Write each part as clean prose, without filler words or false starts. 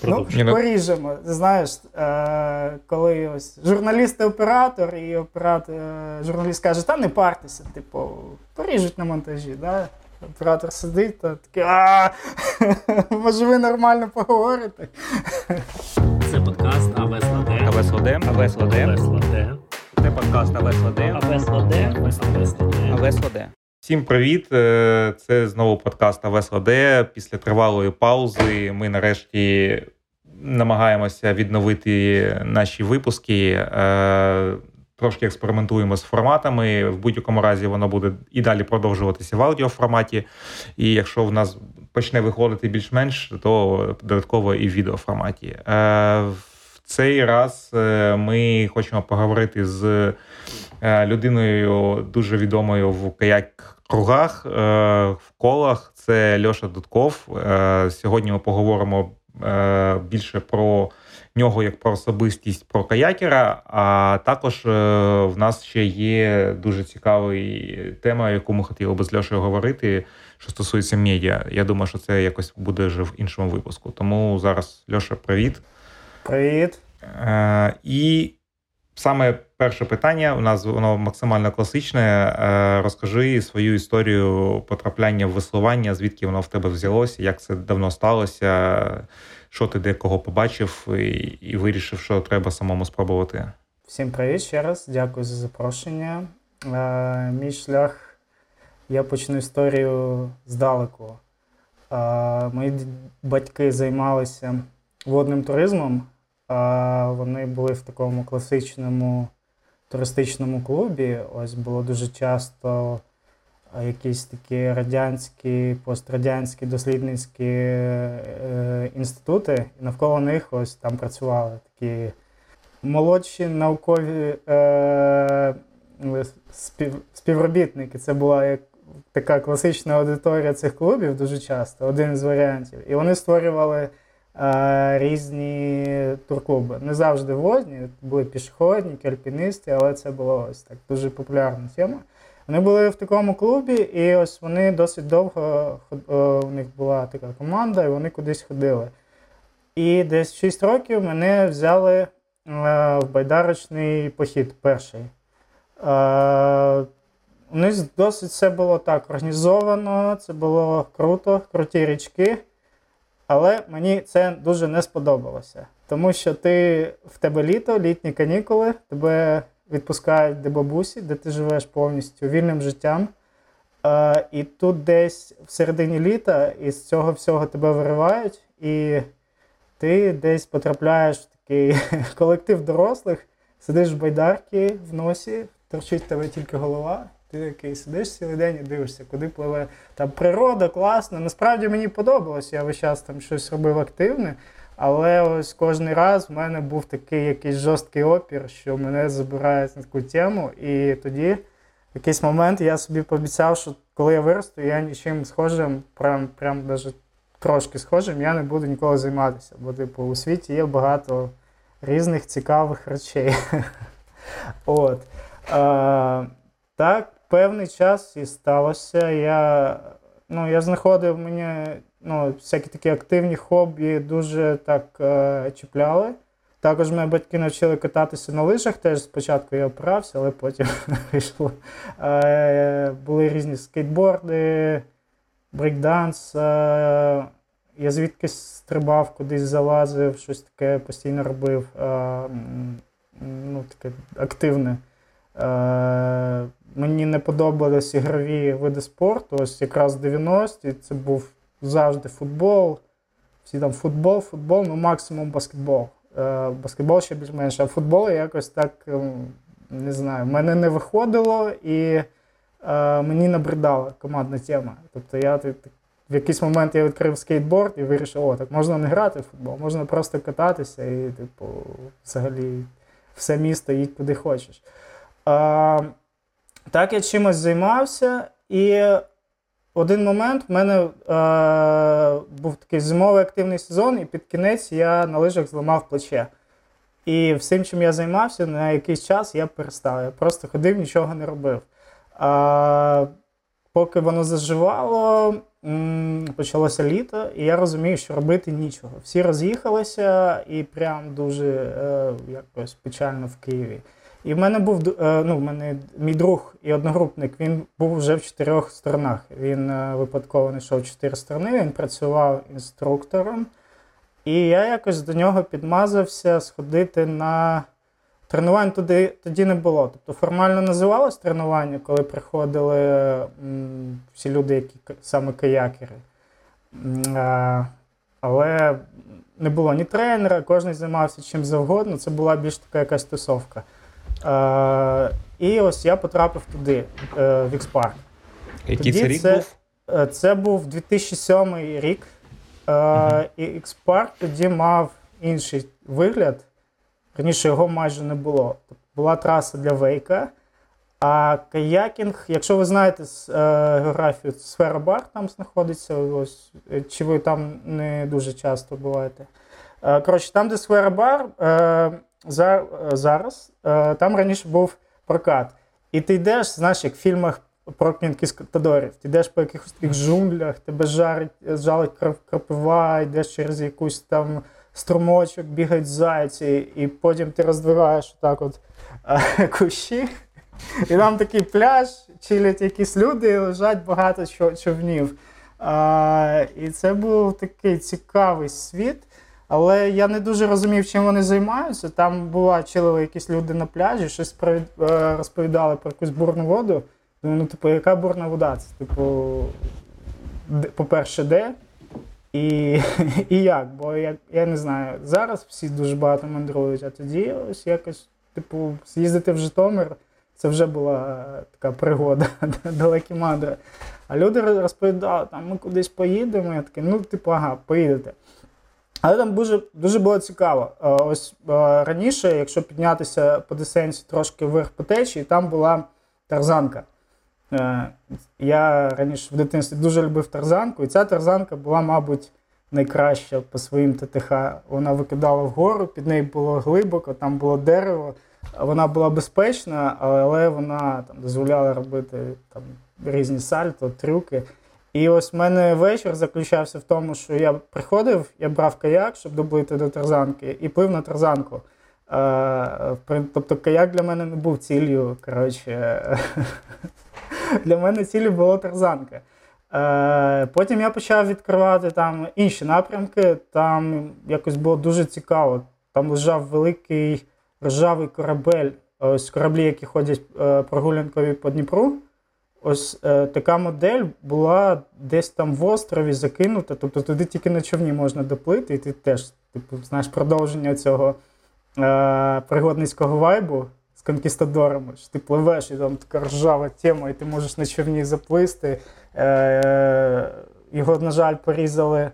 Продовжуй. Ну, поріжемо. Знаєш, коли ось журналіст і оператор, журналіст каже, та не партися, типу, поріжуть на монтажі, да? Оператор сидить та такий, може ви нормально поговорите? Це подкаст АБС ВД. АБС ВД. АБС ВД. АБС ВД. Це подкаст АБС ВД. АБС ВД. АБС ВД. Всім привіт! Це знову подкаст «Веслодей». Після тривалої паузи ми нарешті намагаємося відновити наші випуски. Трошки експериментуємо з форматами. В будь-якому разі воно буде і далі продовжуватися в аудіоформаті. І якщо в нас почне виходити більш-менш, то додатково і в відеоформаті. В цей раз ми хочемо поговорити з людиною дуже відомою в каяк-кругах, в колах. Це Льоша Дудков. Сьогодні ми поговоримо більше про нього як про особистість, про каякера, а також в нас ще є дуже цікава тема, яку ми хотіли би з Льошею говорити, що стосується медіа. Я думаю, що це якось буде вже в іншому випуску. Тому зараз, Льоша, привіт. Привіт. І саме перше питання, у нас воно максимально класичне. Розкажи свою історію потрапляння в веслування, звідки воно в тебе взялося, як це давно сталося, що ти де кого побачив і вирішив, що треба самому спробувати. Всім привіт ще раз, дякую за запрошення. Мій шлях, я почну історію здалеку. Мої батьки займалися водним туризмом. Вони були в такому класичному туристичному клубі. Ось було дуже часто якісь такі радянські, пострадянські, дослідницькі інститути. І навколо них ось там працювали такі молодші наукові співробітники. Це була як така класична аудиторія цих клубів дуже часто, один із варіантів. І вони створювали різні турклуби. Не завжди водні, були пішохідники, альпіністи, але це була ось так дуже популярна тема. Вони були в такому клубі, і ось вони досить довго, у них була така команда, і вони кудись ходили. І десь 6 років мене взяли в байдарочний похід перший. У них досить все було так організовано, це було круто, круті річки. Але мені це дуже не сподобалося, тому що в тебе літо, літні канікули, тебе відпускають до бабусі, де ти живеш повністю вільним життям. І тут десь в середині літа із цього всього тебе виривають, і ти десь потрапляєш в такий колектив дорослих, сидиш в байдарці, в носі, торчить тебе тільки голова. Ти такий сидиш цілий день і дивишся, куди пливе там природа, класно. Насправді мені подобалось, я весь час там щось робив активне, але ось кожен раз в мене був такий якийсь жорсткий опір, що мене забирають на таку тему. І тоді в якийсь момент я собі пообіцяв, що коли я виросту, я нічим схожим, прям навіть трошки схожим, я не буду ніколи займатися. Бо, типу, у світі є багато різних цікавих речей. От. Так. Певний час і сталося. Я знаходив, мені всякі такі активні хобі дуже так чіпляли. Також мене батьки навчили кататися на лижах. Теж спочатку я опирався, але потім вийшло. Були різні скейтборди, брейкданс. Я звідкись стрибав, кудись залазив, щось таке постійно робив. Таке активне. Мені не подобались ігрові види спорту, ось якраз 90-ті, це був завжди футбол, всі там футбол, максимум баскетбол. Баскетбол ще більш-менш, а футбол якось так, не знаю, в мене не виходило і мені набридала командна тема. Тобто в якийсь момент я відкрив скейтборд і вирішив, так можна не грати в футбол, можна просто кататися і взагалі все місто їдь куди хочеш. Так я чимось займався, і один момент в мене був такий зимовий активний сезон, і під кінець я на лижах зламав плече. І всім, чим я займався, на якийсь час я перестав. Я просто ходив, нічого не робив. Поки воно заживало, почалося літо, і я розумію, що робити нічого. Всі роз'їхалися, і прям дуже якось печально в Києві. І в мене був, мій друг і одногрупник, він був вже в 4 сторонах. Він випадково знайшов 4 сторони, він працював інструктором. І я якось до нього підмазався сходити на тренувань, тоді не було. Тобто формально називалось тренування, коли приходили всі люди, які саме каякери. Але не було ні тренера, кожен займався чим завгодно, це була більш така якась тусовка. І ось я потрапив туди, в X-Park. Який це рік був? Це був 2007 рік. І X-Park тоді мав інший вигляд. Раніше його майже не було. Була траса для вейка, а каякінг, якщо ви знаєте географію, Сфера Бар там знаходиться, ось, чи ви там не дуже часто буваєте. Коротше, там, де Сфера Бар, зараз, там раніше був прокат. І ти йдеш, знаєш, як в фільмах про кінкіскатадорів. Ти йдеш по якихось таких джунглях, тебе жалить крапива, йдеш через якусь там струмочок, бігають зайці, і потім ти роздвигаєш так от кущі, і там такий пляж, чилять якісь люди, і лежать багато човнів. І це був такий цікавий світ, але я не дуже розумів, чим вони займаються. Там була чилили якісь люди на пляжі, щось розповідали про якусь бурну воду. Ну, типу, яка бурна вода? Це, типу, по-перше, де? І як? Бо я не знаю, зараз всі дуже багато мандрують, а тоді ось якось, типу, з'їздити в Житомир, це вже була така пригода, далекі мандри. А люди розповідали, там, ми кудись поїдемо, я такий, поїдете. Але там дуже, дуже було цікаво. Ось раніше, якщо піднятися по Десенсі трошки вверх по течії, там була тарзанка. Я раніше в дитинстві дуже любив тарзанку, і ця тарзанка була, мабуть, найкраща по своїм ТТХ. Вона викидала вгору, під нею було глибоко, там було дерево. Вона була безпечна, але вона там дозволяла робити там різні сальто, трюки. І ось в мене вечір заключався в тому, що я приходив, я брав каяк, щоб доплити до тарзанки, і плив на тарзанку. Тобто каяк для мене не був ціллю, коротше. Для мене ціллю була тарзанка. Потім я почав відкривати там інші напрямки, там якось було дуже цікаво. Там лежав великий ржавий корабель, ось кораблі, які ходять прогулянкові по Дніпру. Ось така модель була десь там в острові закинута, тобто туди тільки на човні можна доплити, і ти теж, типу, знаєш, продовження цього пригодницького вайбу з конкістадорами, що ти пливеш, і там така ржава тема, і ти можеш на човні заплисти. Його, на жаль, порізали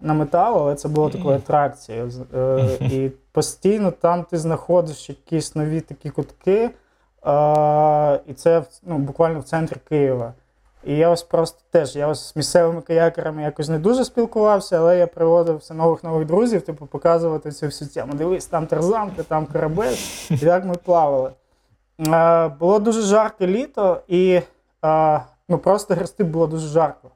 на метал, але це було такою атракцією. І постійно там ти знаходиш якісь нові такі кутки, і це буквально в центрі Києва. І я ось просто теж, я ось з місцевими каякерами якось не дуже спілкувався, але я приводив все нових друзів, типу, показувати цю всю тему. Дивись, там тарзанка, там корабель, і так ми плавали. Було дуже жарке літо, і просто грести було дуже жарко.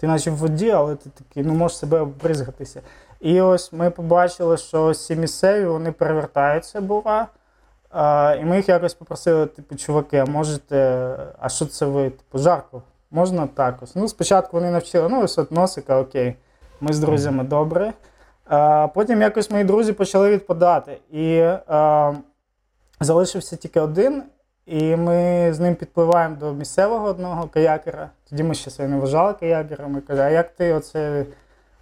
Ти наче в воді, але ти такий, можеш себе обризгатися. І ось ми побачили, що ось ці місцеві, вони перевертаються, бува. І ми їх якось попросили, типу, чуваки, а що це ви, типу, жарко? Можна так ось. Спочатку вони навчили, ось от носика, окей, ми з друзями добре. Потім якось мої друзі почали відпадати. І залишився тільки один, і ми з ним підпливаємо до місцевого одного каякера. Тоді ми ще себе не вважали каякерами. Каже, а як ти оце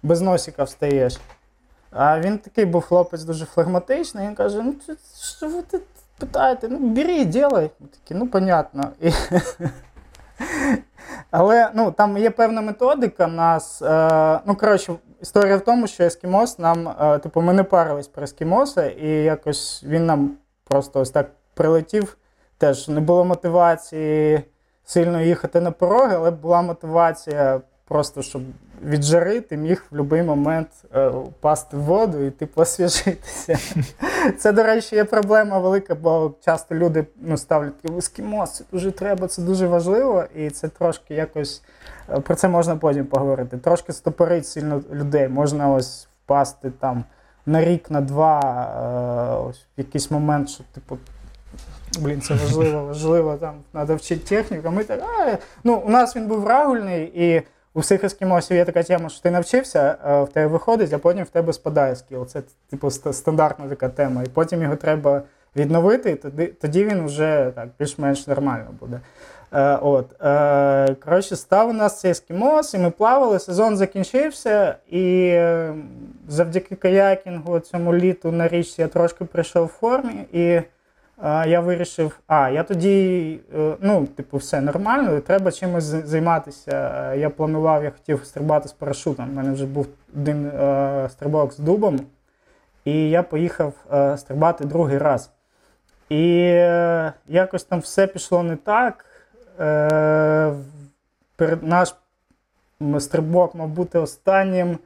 без носика встаєш? А він такий був хлопець дуже флегматичний, він каже, що ви тут питаєте? Бери, делай. Ми такі, понятно. Але там є певна методика нас. Історія в тому, що ескімос нам, ми не парились про ескімоса, і якось він нам просто ось так прилетів. Теж не було мотивації сильно їхати на пороги, але була мотивація просто щоб від жари ти міг в будь-який момент впасти в воду і типу освіжитися. Це, до речі, є проблема велика, бо часто люди ставлять ескімос, це дуже треба, це дуже важливо, і це трошки якось, про це можна потім поговорити, трошки стопорить сильно людей, можна ось впасти там на рік, на два, ось в якийсь момент, що типу, блін, це важливо, важливо, там треба вчити техніку, а ми так, у нас він був рагульний, і у всіх ескімосів є така тема, що ти навчився, в тебе виходить, а потім в тебе спадає скіл. Це типу стандартна така тема. І потім його треба відновити, і тоді він вже так, більш-менш нормально буде. Коротше, став у нас цей ескімос, і ми плавали, сезон закінчився, і завдяки каякінгу цьому літу на річці я трошки прийшов в формі, і я вирішив, я тоді, все нормально, треба чимось займатися. Я планував, я хотів стрибати з парашутом. У мене вже був один стрибок з дубом, і я поїхав стрибати другий раз. І якось там все пішло не так. Наш стрибок мав бути останнім.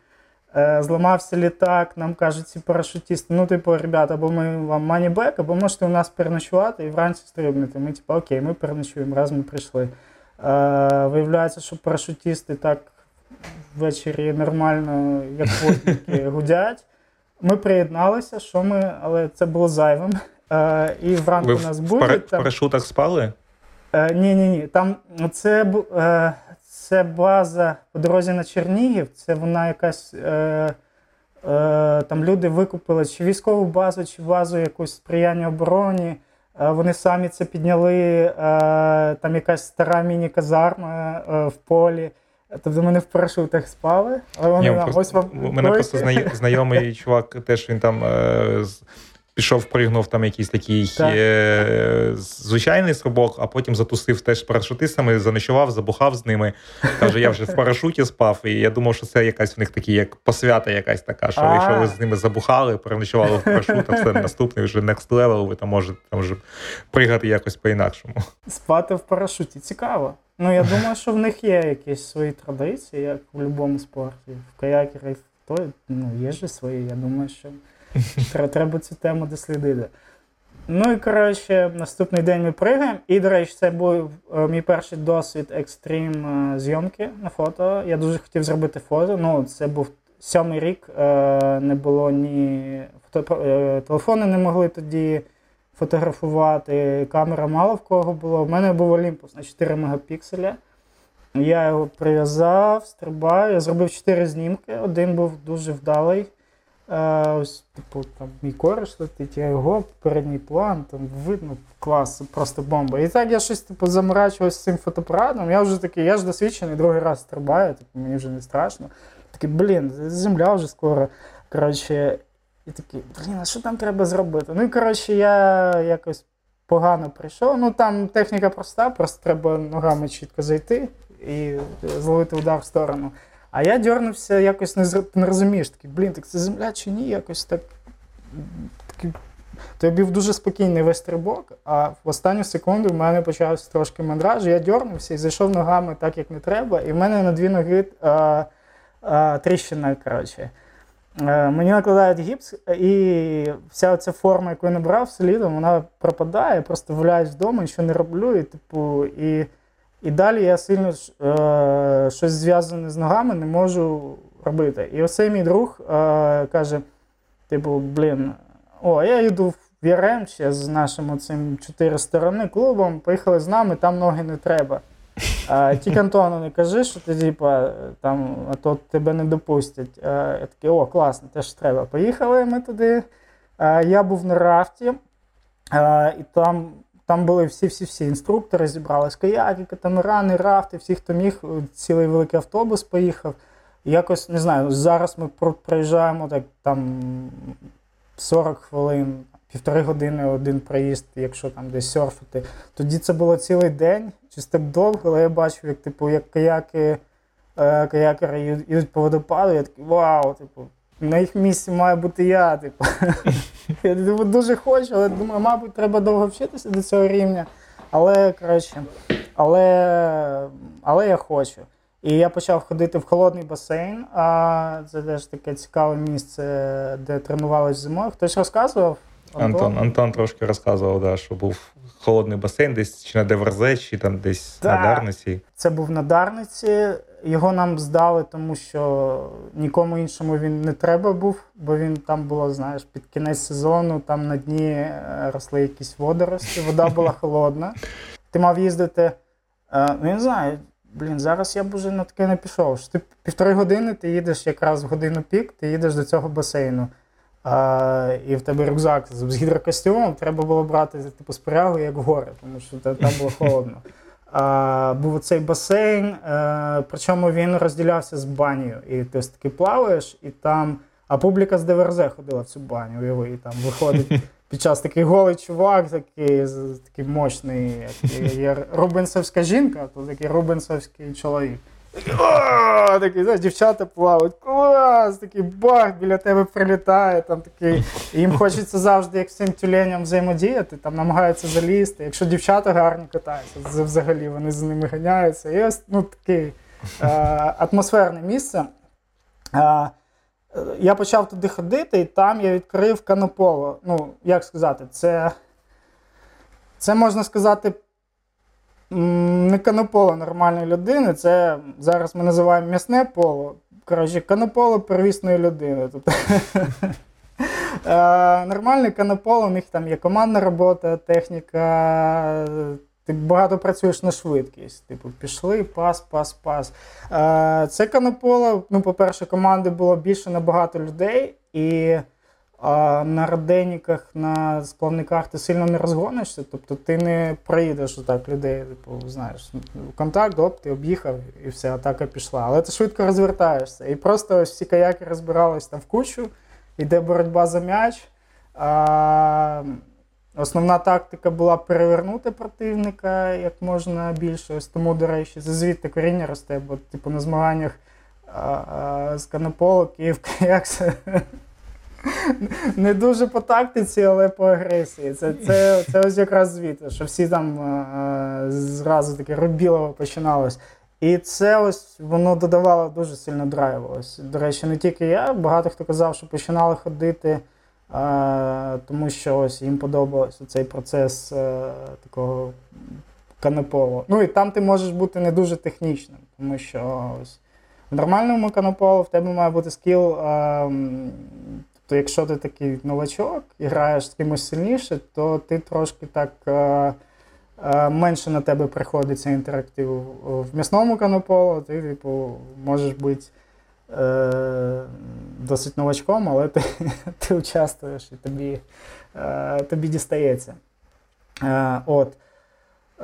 Зламався літак, нам кажуть ці парашутісти, ребята, або ми вам манібек, або можете у нас переночувати і вранці стрибнути. Ми окей, ми переночуємо, раз ми прийшли. Виявляється, що парашутісти так ввечері нормально, як водники, гудять. Ми приєдналися, але це було зайвим. І вранку нас будуть. Ви в парашутах спали? Ні. Там це база по дорозі на Чернігів, це вона якась, там люди викупили чи військову базу, чи базу якусь сприяння обороні, вони самі це підняли, там якась стара міні-казарма в полі, тобто ми не в парашутах спали, але вони У мене просто знайомий чувак, теж він там пішов, пригнув там якийсь такий звичайний стрибок, а потім затусив теж з парашутистами, заночував, забухав з ними. Каже, я вже в парашуті спав, і я думав, що це якась в них такі, як посвята якась така, що якщо ви з ними забухали, переночували в парашутах, все наступний вже next level, ви там можете пригати якось по-інакшому. Спати в парашуті, цікаво. Я думаю, що в них є якісь свої традиції, як в будь-якому спорті, в каякерів, є ж свої, я думаю, що треба цю тему дослідити. Наступний день ми пригаємо. І, до речі, це був мій перший досвід екстрім зйомки на фото. Я дуже хотів зробити фото. Це був 7-й рік, не було ні... Телефони не могли тоді фотографувати, камера мало в кого було. У мене був Олімпус на 4 мегапікселя. Я його прив'язав, стрибаю. Я зробив 4 знімки. Один був дуже вдалий. Мій кореш летить, я його, передній план, там видно, клас, просто бомба. І так я щось заморачувався з цим фотоапаратом, я вже такий, я ж досвідчений, другий раз стрибаю, мені вже не страшно. Такий, земля вже скоро, і такий, а що там треба зробити? Я якось погано прийшов, там техніка проста, просто треба ногами чітко зайти і зловити удар в сторону. А я дьорнувся, якось не розумієш, такий, так це земля чи ні, якось так, то я був дуже спокійний весь стрибок, а в останню секунду в мене почався трошки мандраж, я дьорнувся і зайшов ногами так, як не треба, і в мене на 2 ноги тріщина, Мені накладають гіпс, і вся оця форма, яку я набрав слідом, вона пропадає, просто валяюсь вдома, нічого не роблю, І далі я сильно щось зв'язане з ногами не можу робити. І оцей мій друг каже, я йду в ЄРМ ще з нашим оцим 4 сторони клубом, поїхали з нами, там ноги не треба. Тільки Антону не кажи, що то тебе не допустять. Я такий, класно, теж треба. Поїхали ми туди. Я був на рафті, і там були всі-всі-всі інструктори, зібрались каяки, катамарани, рафти, всі, хто міг, цілий великий автобус поїхав. Якось, не знаю, зараз ми проїжджаємо 40 хвилин, 1,5 години один проїзд, якщо там десь серфити. Тоді це було цілий день, чисто довго, але я бачив, як каякери йдуть по водопаду, я такий, вау, на їх місці має бути я, Я дуже хочу, але думаю, мабуть, треба довго вчитися до цього рівня, але я хочу. І я почав ходити в холодний басейн, а це теж таке цікаве місце, де тренувалися зимою. Хтось розказував? Антон трошки розказував, да, що був холодний басейн десь чи на ДВРЗ, чи там десь на Дарниці. Це був на Дарниці. Його нам здали, тому що нікому іншому він не треба був, бо він там було, знаєш, під кінець сезону, там на дні росли якісь водорості, вода була холодна. Ти мав їздити, ну я не знаю, зараз я б уже на таке не пішов. Що ти півтори години, ти їдеш якраз в годину пік, ти їдеш до цього басейну. І в тебе рюкзак з гідрокостюмом, треба було брати типу спорягу, як в гори, тому що там було холодно. Був цей басейн, причому він розділявся з банею. І ти ось таки плаваєш, і там, а публіка з ДВРЗ ходила в цю баню, його, і там виходить під час такий голий чувак, такий мощний, як рубенсовська жінка, то такий рубенсовський чоловік. Такий, знаєш, дівчата плавають, клас, такий бах, біля тебе прилітає, там такий, і їм хочеться завжди як всім тюленям взаємодіяти, там намагаються залізти, якщо дівчата гарні катаються, взагалі вони за ними ганяються, і ось, ну, таке атмосферне місце. Я почав туди ходити, і там я відкрив канополо, ну, як сказати, це можна сказати, не канополо нормальної людини, це зараз ми називаємо м'ясне поло, коротше, канополо первісної людини. Тобто, нормальне канополо, у них там є командна робота, техніка, ти багато працюєш на швидкість, типу пішли, пас. Це канополо, ну по-перше, команди було більше набагато людей, і на роденіках, на сплавниках ти сильно не розгонишся, тобто ти не проїдеш отак людей, типу, знаєш, контакт, оп, ти об'їхав і все, атака пішла. Але ти швидко розвертаєшся. І просто ось всі каяки розбирались там в кучу, йде боротьба за м'яч. Основна тактика була перевернути противника як можна більше. Ось тому, до речі, звідти коріння росте, бо типу, на змаганнях з канополу Київ-Каякс не дуже по тактиці, але по агресії. Це ось якраз звідти, що всі там зразу таке рубілово починалось. І це ось воно додавало дуже сильно драйву. До речі, не тільки я, багато хто казав, що починали ходити, тому що ось їм подобався цей процес такого канополу. Ну і там ти можеш бути не дуже технічним, тому що ось в нормальному канополу в тебе має бути скіл. То якщо ти такий новачок і граєш з кимось сильніше, то ти трошки так менше на тебе приходиться інтерактиву. В м'ясному канополу ти типу, можеш бути досить новачком, але ти участвуєш і тобі дістається.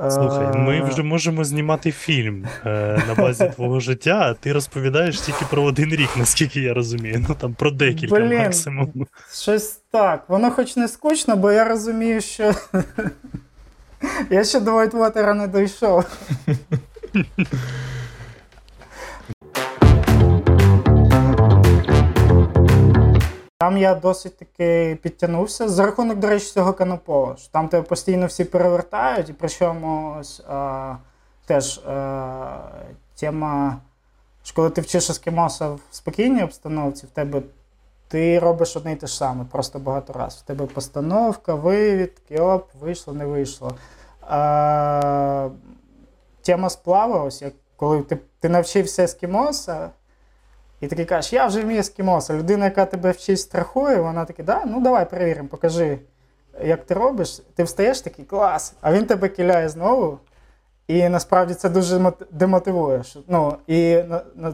Слухай, ми вже можемо знімати фільм на базі твого життя, а ти розповідаєш тільки про один рік, наскільки я розумію. Ну, там про декілька максимум. Щось так. Воно хоч не скучно, бо я розумію, що я ще до Вайтвотера не дійшов. Там я досить таки підтягнувся, за рахунок, до речі, цього канополу. Там тебе постійно всі перевертають, і причому теж тема, що коли ти вчиш ескімоса в спокійній обстановці, в тебе ти робиш одне й те ж саме, просто багато разів. В тебе постановка, вивідки, оп, вийшло, не вийшло. Тема сплава, ось як коли ти навчився ескімоса, і такий кажеш, я вже вмію ескімоса. Людина, яка тебе вчить страхує, вона така, да, ну давай перевіримо, покажи, як ти робиш. Ти встаєш такий, клас, а він тебе киляє знову. І насправді це дуже демотивує. Ну, і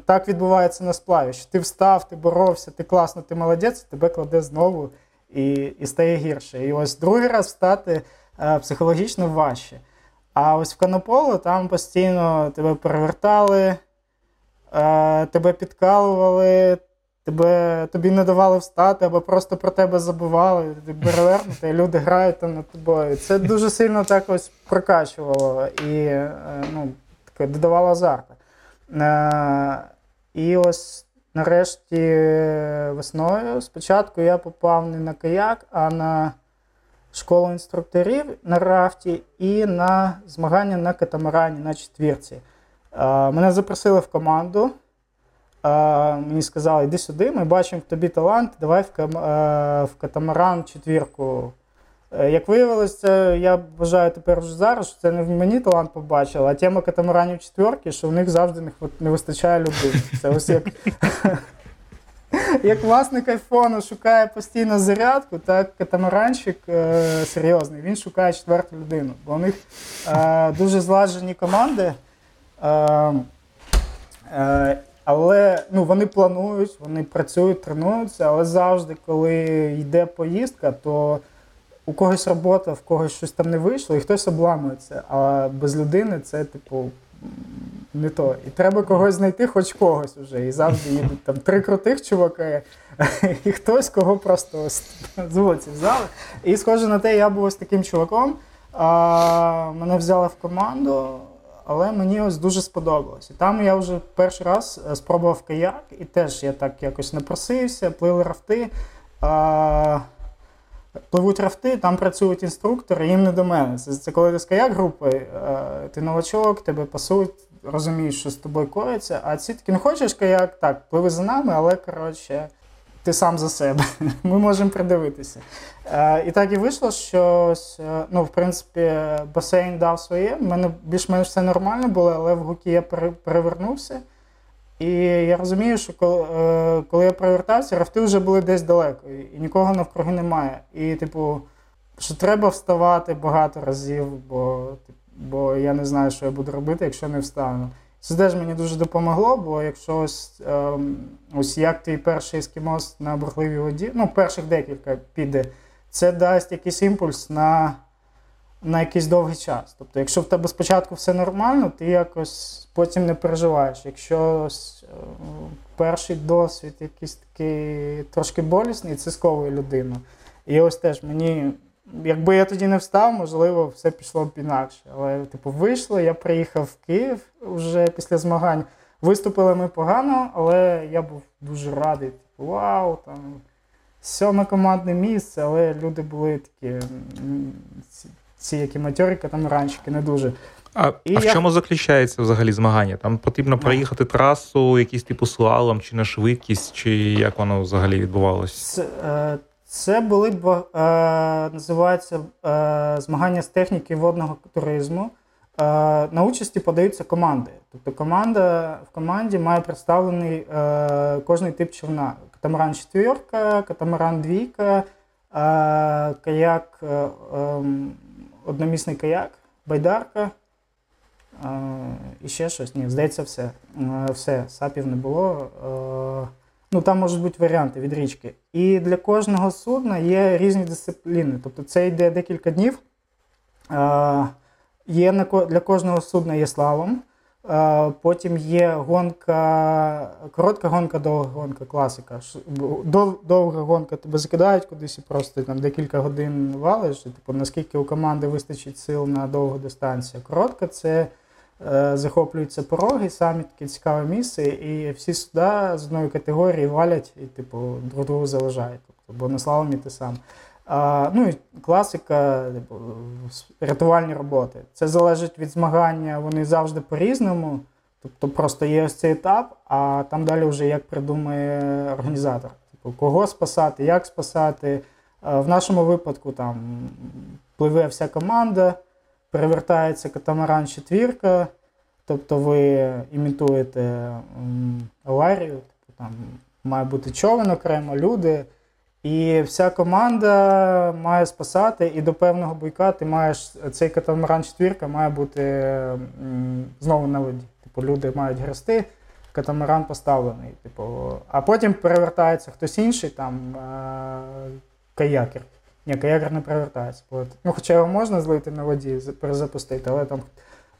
так відбувається на сплаві, що ти встав, ти боровся, ти класно, ти молодець, тебе кладе знову і стає гірше. І ось другий раз встати психологічно важче. А ось в канополу там постійно тебе перевертали, тебе підкалували, тобі не давали встати, або просто про тебе забували, ти перевернути, і люди грають там над тобою. Це дуже сильно так ось прокачувало і ну, таке, додавало азарту. І ось нарешті весною спочатку я попав не на каяк, а на школу інструкторів на рафті і на змагання на катамарані, на четвірці. Мене запросили в команду, мені сказали, йди сюди, ми бачимо в тобі талант, давай в катамаран четвірку. Як виявилося, я вважаю тепер вже зараз, що це не в мені талант побачили, а тема катамаранів четвірки, що в них завжди не вистачає людей. Це ось як власник айфону шукає постійно зарядку, так катамаранчик серйозний, він шукає четверту людину. Бо у них дуже зладжені команди, але вони планують, вони працюють, тренуються, але завжди, коли йде поїздка, то у когось робота, в когось щось там не вийшло, і хтось обламується. А без людини це, не то. І треба когось знайти, хоч когось вже. І завжди їдуть там 3 крутих чувака, і хтось, кого просто з вулиці взяли. І схоже на те, я був ось таким чуваком. Мене взяли в команду, але мені ось дуже сподобалось. І там я вже перший раз спробував каяк, і теж я так якось напросився, плили рафти. Пливуть рафти, там працюють інструктори, їм не до мене. Це коли ти з каяк-групи, ти новачок, тебе пасують, розумієш, що з тобою коїться, а ці такі, ну хочеш каяк, так, пливи за нами, але, ти сам за себе, ми можемо придивитися. І так і вийшло, що, в принципі, басейн дав своє, в мене більш-менш все нормально було, але в гукі я перевернувся. І я розумію, що коли я привертався, рафти вже були десь далеко, і нікого навкруги немає. І, що треба вставати багато разів, бо я не знаю, що я буду робити, якщо не встану. Це теж мені дуже допомогло, бо якщо ось як твій перший ескімос на бурхливій воді, перших декілька піде, це дасть якийсь імпульс на якийсь довгий час. Тобто, якщо в тебе спочатку все нормально, ти якось потім не переживаєш. Якщо перший досвід якийсь такий трошки болісний, це сковує людину. І ось теж мені, якби я тоді не встав, можливо, все пішло б інакше. Але, вийшло, я приїхав в Київ вже після змагань. Виступили ми погано, але я був дуже радий. Вау, сьоме командне місце, але люди були такі... Ці які матьорики, ранчики, не дуже. А в чому заключається взагалі змагання? Там потрібно проїхати трасу, якийсь слалом, чи на швидкість, чи як воно взагалі відбувалося? Це були, називаються, змагання з техніки водного туризму. На участі подаються команди. Тобто в команді має представлений кожний тип човна. Катамаран четвірка, катамаран двійка, каяк... Одномісний каяк, байдарка і ще щось. Ні, здається, все. Все, сапів не було. Там можуть бути варіанти від річки. І для кожного судна є різні дисципліни. Тобто це йде декілька днів. Для кожного судна є слалом. Потім є гонка, коротка гонка, довга гонка, класика. Довга гонка, тебе закидають кудись і просто декілька годин валиш, і, наскільки у команди вистачить сил на довгу дистанцію. Коротка — це захоплюються пороги, самі таке цікаве місце, і всі суда з одної категорії валять і друг другу залежають, бо на слаломі ти сам. І класика, рятувальні роботи. Це залежить від змагання, вони завжди по-різному. Тобто просто є ось цей етап, а там далі вже як придумає організатор. Кого спасати, як спасати. В нашому випадку пливе вся команда, перевертається катамаран четвірка, тобто ви імітуєте аварію, має бути човен окремо, люди. І вся команда має спасати, і до певного буйка ти маєш, цей катамаран-четвірка має бути знову на воді. Люди мають грести, катамаран поставлений. А потім перевертається хтось інший, каякер. Ні, каякер не перевертається. Хоча його можна злити на воді, перезапустити, але там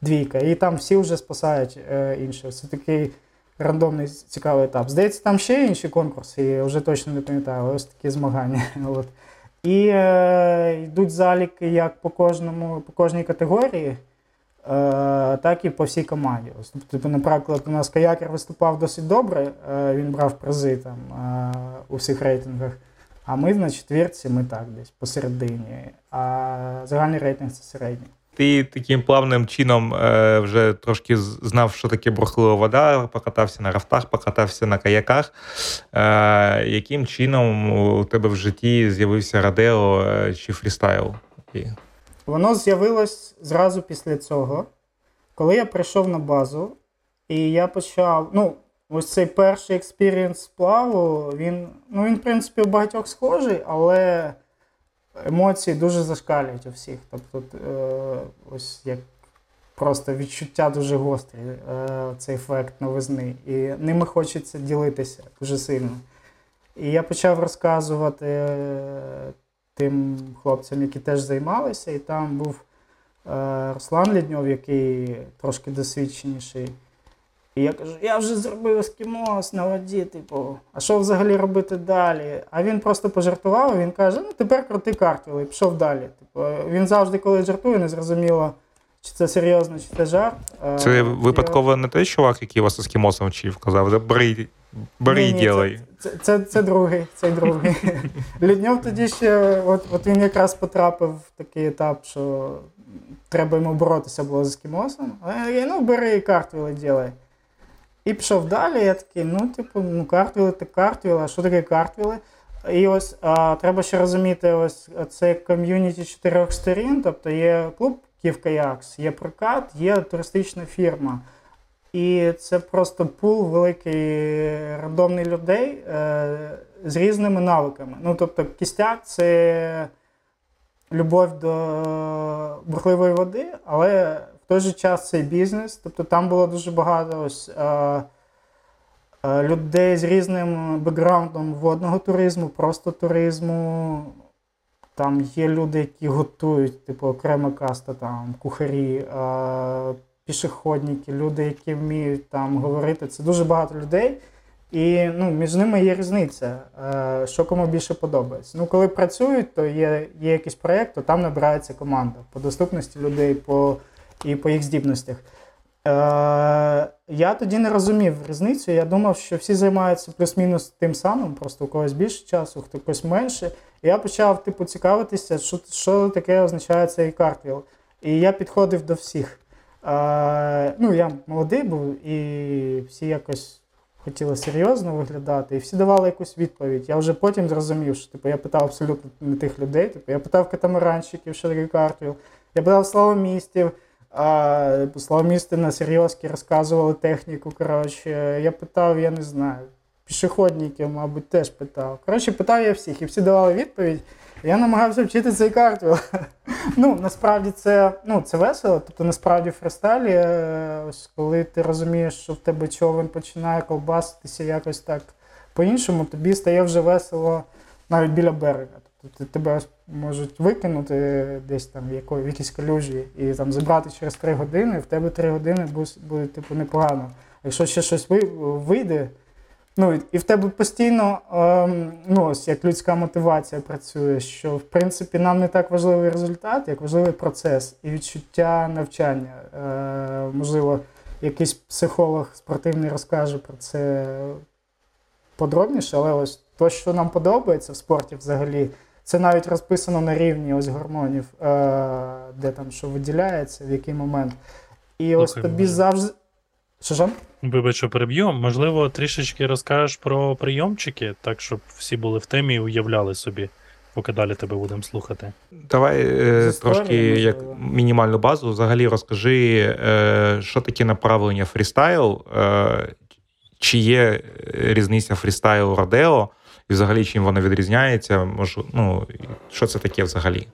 двійка. І там всі вже спасають іншого. Це такий... рандомний цікавий етап. Здається, там ще інші конкурси, я вже точно не пам'ятаю, але ось такі змагання. І йдуть заліки як по кожній категорії, так і по всій команді. Наприклад, у нас каякер виступав досить добре, він брав призи у всіх рейтингах, а ми на четвірці, ми так десь посередині, а загальний рейтинг — це середній. ти таким плавним чином вже трошки знав, що таке бурхлива вода, покатався на рафтах, покатався на каяках. Яким чином у тебе в житті з'явився родео чи фристайл? Воно з'явилось зразу після цього. Коли я прийшов на базу, і я почав, ось цей перший експірієнс плаву, він, в принципі, у багатьох схожий, але емоції дуже зашкалюють у всіх. Тобто, ось як просто відчуття дуже гострі, цей ефект новизни. І ними хочеться ділитися дуже сильно. І я почав розказувати тим хлопцям, які теж займалися, і там був Руслан Ліднєв, який трошки досвідченіший. І я кажу, я вже зробив ескімос на воді, а що взагалі робити далі? А він просто пожартував, він каже, тепер крути картвіли, і пішов далі. Він завжди, коли жартує, не зрозуміло, чи це серйозно, чи це жарт. Це випадково не той чувак, який вас ескімосом вчив, казав, бери і ділай. Це другий. Ліднєв тоді ще, от він якраз потрапив в такий етап, що треба йому боротися було з ескімосом. А я, бери і картвіли, ділай. І пішов далі, я такий, картвіли, так картвіли, а що таке картвіли? І ось треба ще розуміти, ось це ком'юніті 4 сторін, тобто є клуб Київ-Каякс, є прокат, є туристична фірма. І це просто пул великий, рандомний людей з різними навиками. Тобто кістяк – це любов до бурхливої води, але в той же час цей бізнес, тобто там було дуже багато людей з різним бекграундом водного туризму, просто туризму. Там є люди, які готують, окрема каста, там кухарі, пішохідники, люди, які вміють там говорити. Це дуже багато людей, і між ними є різниця, що кому більше подобається. Коли працюють, то є якийсь проєкт, то там набирається команда по доступності людей, і по їх здібностях. Я тоді не розумів різницю, я думав, що всі займаються плюс-мінус тим самим, просто у когось більше часу, у когось менше. І я почав цікавитися, що таке означає цей картвіл. І я підходив до всіх. Я молодий був, і всі якось хотіли серйозно виглядати, і всі давали якусь відповідь. Я вже потім зрозумів, що я питав абсолютно не тих людей, я питав катамаранщиків, що таке картвіл, я питав славомістів, славомісти на серйозки розказували техніку, я питав, я не знаю, пішохідників, мабуть, теж питав. Питав я всіх, і всі давали відповідь, я намагався вчити цей картвіл. Насправді це весело, насправді в фристайлі, ось коли ти розумієш, що в тебе човен починає ковбаситися якось так по-іншому, тобі стає вже весело навіть біля берега. Тебе можуть викинути десь там в якійсь калюжі і там забрати через 3 години, в тебе 3 години буде непогано. Якщо ще щось вийде, і в тебе постійно ось як людська мотивація працює, що в принципі нам не так важливий результат, як важливий процес і відчуття навчання. Можливо, якийсь психолог спортивний розкаже про це подробніше, але ось те, що нам подобається в спорті взагалі, це навіть розписано на рівні ось гормонів, де там що виділяється, в який момент. І ось тобі завжди... Що? Вибач, переб'ю. Можливо, трішечки розкажеш про прийомчики, так, щоб всі були в темі і уявляли собі, поки далі тебе будемо слухати. Давай трошки як мінімальну базу. Взагалі розкажи, що таке направлення фристайл, чи є різниця фристайл-родео, і взагалі чим воно відрізняється, що це таке взагалі?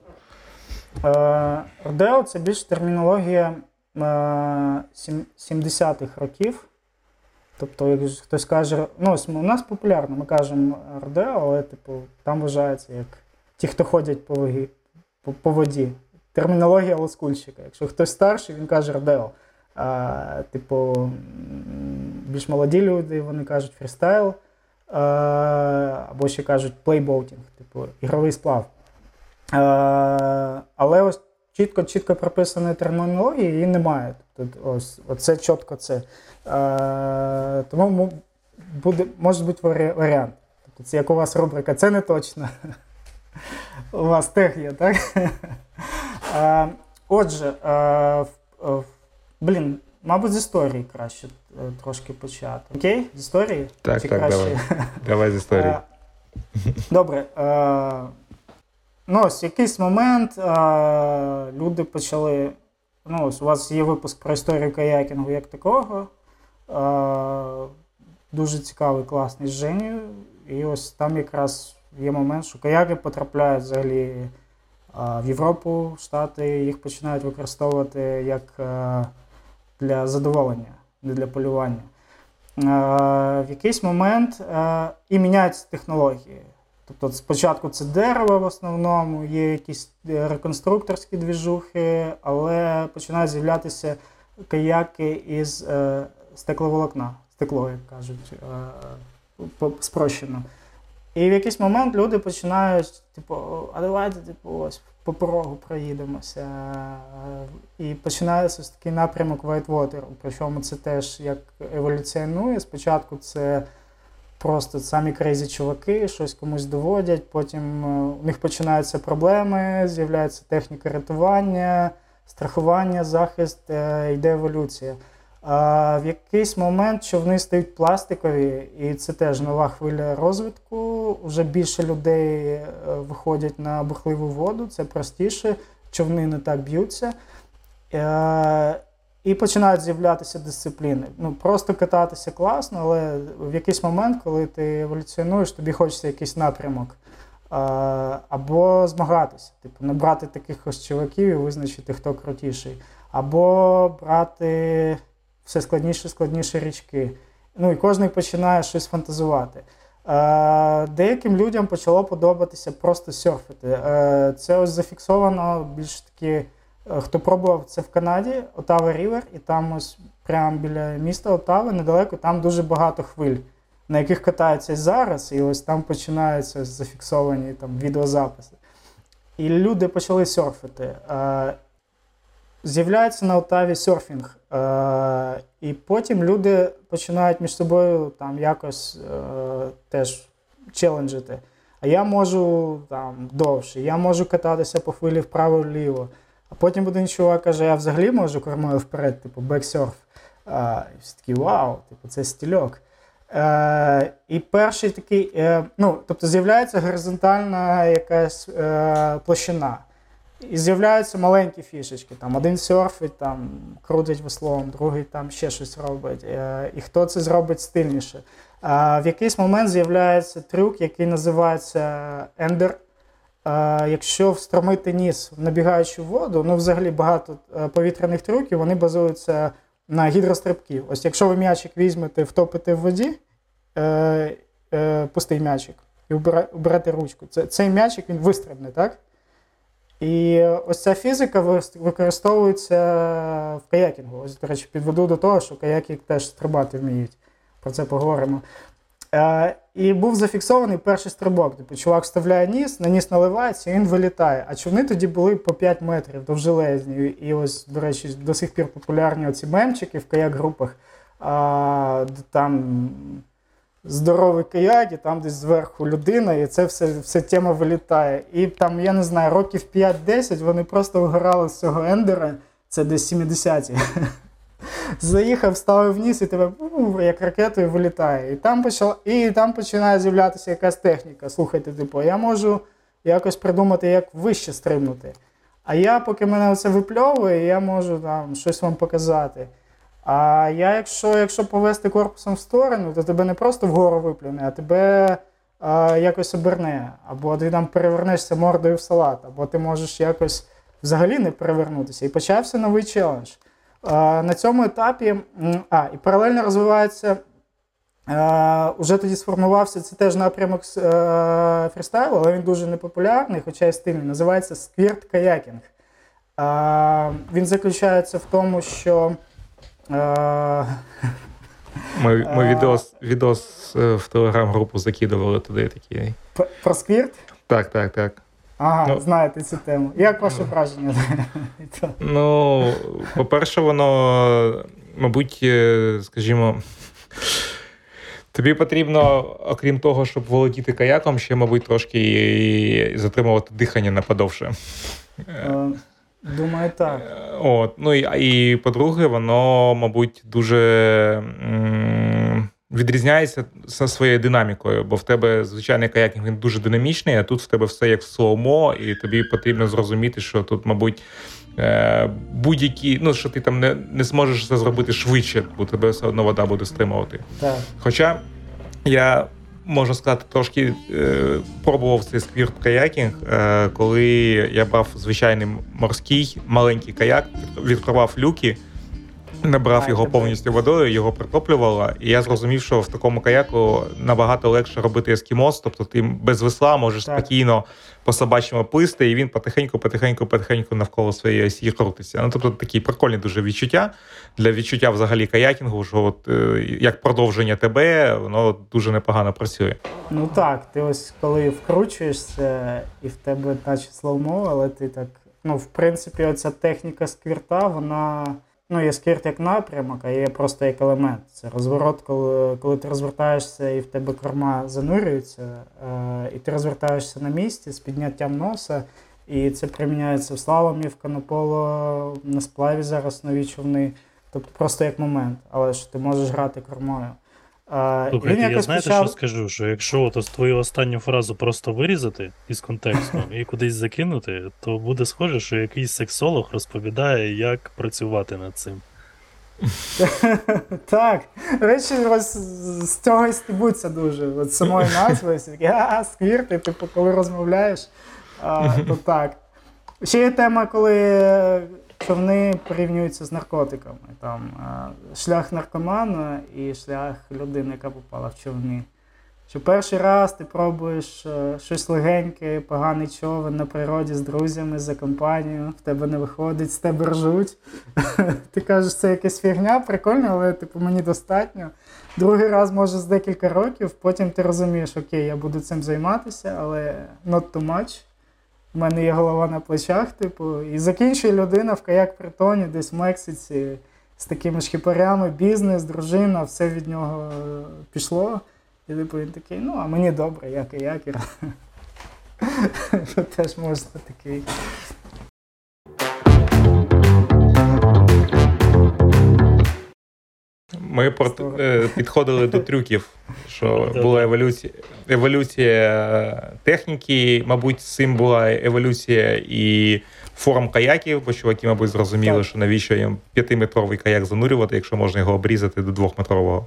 Родео – це більш термінологія 70-х років. Тобто, як хтось каже, у нас популярно, ми кажемо родео, але там вважається як ті, хто ходять по воді. Термінологія лоскульщика. Якщо хтось старший, він каже родео. Більш молоді люди, вони кажуть фристайл. Або ще кажуть плейбоутінг, ігровий сплав. Але ось чітко прописаної термінології її немає. Оце чітко це. Тому може бути варіант. Це як у вас рубрика, це не точно. У вас тех є, так? Отже, мабуть, з історії краще трошки почати. Окей? З історії? Так, чи так, краще? Давай. Давай з історії. Добре. Ось, якийсь момент люди почали... ось у вас є випуск про історію каякінгу як такого. Дуже цікавий, класний з Женєю. І ось там якраз є момент, що каяки потрапляють взагалі в Європу, Штати, їх починають використовувати як для задоволення, не для полювання. В якийсь момент і міняються технології. Тобто спочатку це дерево в основному, є якісь реконструкторські двіжухи, але починають з'являтися каяки із стекловолокна, стекло, як кажуть, спрощено. І в якийсь момент люди починають, давайте, ось по порогу проїдемося. І починається ось такий напрямок вайтвотеру. Причому це теж як еволюціонує. Спочатку це просто самі крейзі чуваки, щось комусь доводять, потім у них починаються проблеми, з'являється техніка рятування, страхування, захист, йде еволюція. В якийсь момент човни стають пластикові, і це теж нова хвиля розвитку. Вже більше людей виходять на бурхливу воду, це простіше, човни не так б'ються. І починають з'являтися дисципліни. Просто кататися класно, але в якийсь момент, коли ти еволюціонуєш, тобі хочеться якийсь напрямок. Або змагатися, набрати таких ось чуваків і визначити, хто крутіший. Або брати все складніше і складніші річки. І кожен починає щось фантазувати. Деяким людям почало подобатися просто серфити. Це ось зафіксовано більш таки, хто пробував це в Канаді, Отава-Рівер, і там ось прямо біля міста Отави, недалеко, там дуже багато хвиль, на яких катаються зараз, і ось там починаються зафіксовані відеозаписи. І люди почали серфити. З'являється на Отаві серфінг, і потім люди починають між собою якось теж челенджити. А я можу довше, я можу кататися по хвилі вправо-ліво. А потім один чувак каже, я взагалі можу кормою вперед, бексерф. І всі такі, вау, це стільок. І перший такий, з'являється горизонтальна якась площина. І з'являються маленькі фішечки, один серфить, крутить веслом, другий ще щось робить, і хто це зробить стильніше. В якийсь момент з'являється трюк, який називається ендер. Якщо встромити ніс в набігаючу воду, взагалі багато повітряних трюків, вони базуються на гідрострибків. Ось якщо ви м'ячик візьмете, втопите в воді, пустий м'ячик, і уберете ручку, цей м'ячик він вистрибне, так? І ось ця фізика використовується в каякінгу. Ось, до речі, підведу до того, що каяки теж стрибати вміють. Про це поговоримо. І був зафіксований перший стрибок. Чувак вставляє ніс, на ніс наливається, і він вилітає. А човни тоді були по 5 метрів довжелезні. І ось, до речі, до сих пір популярні оці мемчики в каяк-групах. Здоровий каяк, і там десь зверху людина, і це все тема вилітає. І там, я не знаю, років 5-10 вони просто вгорали з цього ендера, це десь 70-ті. Заїхав, ставив вниз, і тебе як ракетою вилітає. І там починає з'являтися якась техніка. Слухайте, я можу якось придумати, як вище стрибнути. А я, поки мене це випльовує, я можу щось вам показати. А якщо повести корпусом в сторону, то тебе не просто вгору виплюне, а тебе якось оберне. Або ти перевернешся мордою в салат, або ти можеш якось взагалі не перевернутися. І почався новий челендж. На цьому етапі, і паралельно розвивається, уже тоді сформувався, це теж напрямок фристайлу, але він дуже непопулярний, хоча й стильний, називається сквірт-каякінг. Він заключається в тому, що... Ми відос в телеграм-групу закидували туди такий. Про сквірт? Так. Знаєте цю тему. Як ваше враження? По-перше, воно, мабуть, скажімо, тобі потрібно, окрім того, щоб володіти каяком, ще, мабуть, трошки і затримувати дихання наподовше. Думаю, так. От. Ну, і по-друге, воно, мабуть, дуже відрізняється за своєю динамікою, бо в тебе, звичайний каякінг, він дуже динамічний, а тут в тебе все як слоумо, і тобі потрібно зрозуміти, що тут, мабуть, будь-які, ну, що ти там не зможеш це зробити швидше, бо тебе все одно вода буде стримувати. Так. Хоча я, можна сказати, трошки пробував цей сквірт-каякінг, коли я брав звичайний морський, маленький каяк, відкривав люки, набрав його повністю водою, його притоплювало, і я зрозумів, що в такому каяку набагато легше робити ескімос, тобто ти без весла можеш спокійно по собачому плисти, і він потихеньку навколо своєї осі крутиться. Ну, тобто такі прикольні дуже відчуття. Для відчуття взагалі каякінгу, що от, як продовження тебе, воно дуже непогано працює. Ну так, ти ось коли вкручуєшся, і в тебе наче слоумо, але ти так... Ну, в принципі, оця техніка сквірта, вона... Ну, є сквірт як напрямок, а є просто як елемент. Це розворот, коли ти розвертаєшся і в тебе корма занурюється, і ти розвертаєшся на місці з підняттям носа, і це приміняється в слаломі, в канополо, на сплаві зараз нові човни. Тобто просто як момент, але що ти можеш грати кормою. Слухайте, я знаєте, що скажу, що якщо от твою останню фразу просто вирізати із контексту і кудись закинути, то буде схоже, що якийсь сексолог розповідає, як працювати над цим. Так, речі з цього і стебуться дуже, від самої назви, сквірт, і типу, коли розмовляєш, то так. Ще є тема, коли... що вони порівнюються з наркотиками. Там шлях наркомана і шлях людини, яка попала в човни. Що перший раз ти пробуєш щось легеньке, поганий човен на природі з друзями, за компанію, в тебе не виходить, з тебе ржуть. Ти кажеш, це якась фігня, прикольно, але типу, мені достатньо. Другий раз, може, з декілька років, потім ти розумієш, окей, я буду цим займатися, але not too much. У мене є голова на плечах, типу, і закінчує людина в каяк-притоні, десь в Мексиці, з такими ж хіпарями, бізнес, дружина, все від нього пішло. І типу, він такий, ну, а мені добре, я каякер. Теж можна такий. Ми підходили до трюків, що була еволюція техніки, мабуть, з цим була еволюція і форм каяків, бо чуваки, мабуть, зрозуміли, що навіщо їм 5-метровий каяк занурювати, якщо можна його обрізати до 2-метрового.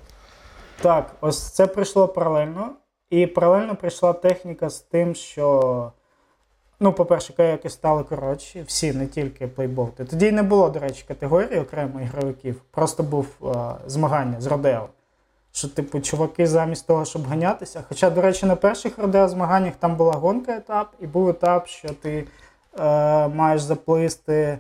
Так, ось це прийшло паралельно. І паралельно прийшла техніка з тим, що, ну, по-перше, каяки стали коротші, всі, не тільки плейболти. Тоді не було, до речі, категорії окремо ігровиків, просто був змагання з родео. Що, типу, чуваки замість того, щоб ганятися, хоча, до речі, на перших родео змаганнях там була гонка етап, і був етап, що ти маєш заплисти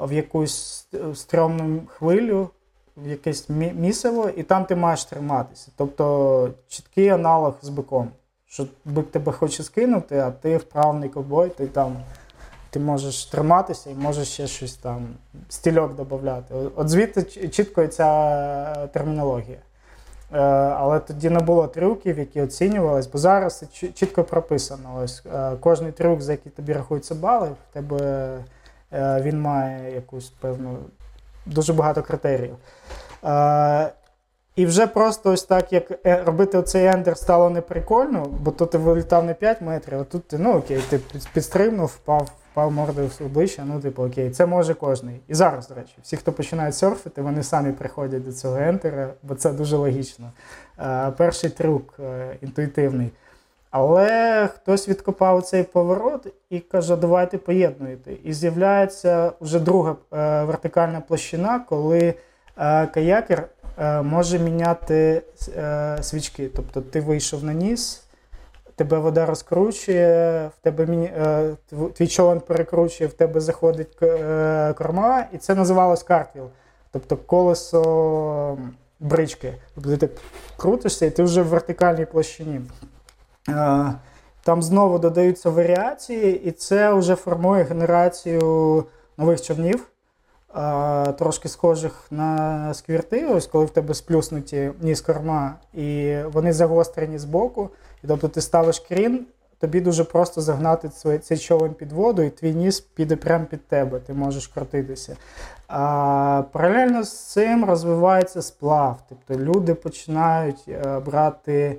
в якусь стрьомну хвилю, в якесь місиво, і там ти маєш триматися. Тобто чіткий аналог з биком. Що бик тебе хоче скинути, а ти вправний ковбой, ти можеш триматися і можеш ще щось там, стільок додати. От звідти чітко ця термінологія. Але тоді не було трюків, які оцінювались, бо зараз це чітко прописано. Ось кожний трюк, за який тобі рахуються бали, в тебе він має якусь певну, дуже багато критеріїв. І вже просто ось так, як робити оцей ендер стало неприкольно, бо то ти вилітав не 5 метрів, а тут ти, ну окей, ти підстрибнув, впав мордою в обличчя, ну типу окей, це може кожний. І зараз, до речі, всі, хто починають серфити, вони самі приходять до цього ендера, бо це дуже логічно. Перший трюк інтуїтивний. Але хтось відкопав цей поворот і каже, давайте поєднуйте. І з'являється вже друга вертикальна площина, коли каякер може міняти свічки. Тобто ти вийшов на ніс, тебе вода розкручує, в тебе твій човен перекручує, в тебе заходить корма, і це називалось картвіл. Тобто колесо брички. Тобто ти крутишся, і ти вже в вертикальній площині. Там знову додаються варіації, і це вже формує генерацію нових човнів, трошки схожих на сквірти, ось коли в тебе сплюснуті ніс корма, і вони загострені збоку, і тобто ти ставиш крін, тобі дуже просто загнати цей човен під воду, і твій ніс піде прямо під тебе, ти можеш крутитися. А паралельно з цим розвивається сплав. Тобто люди починають брати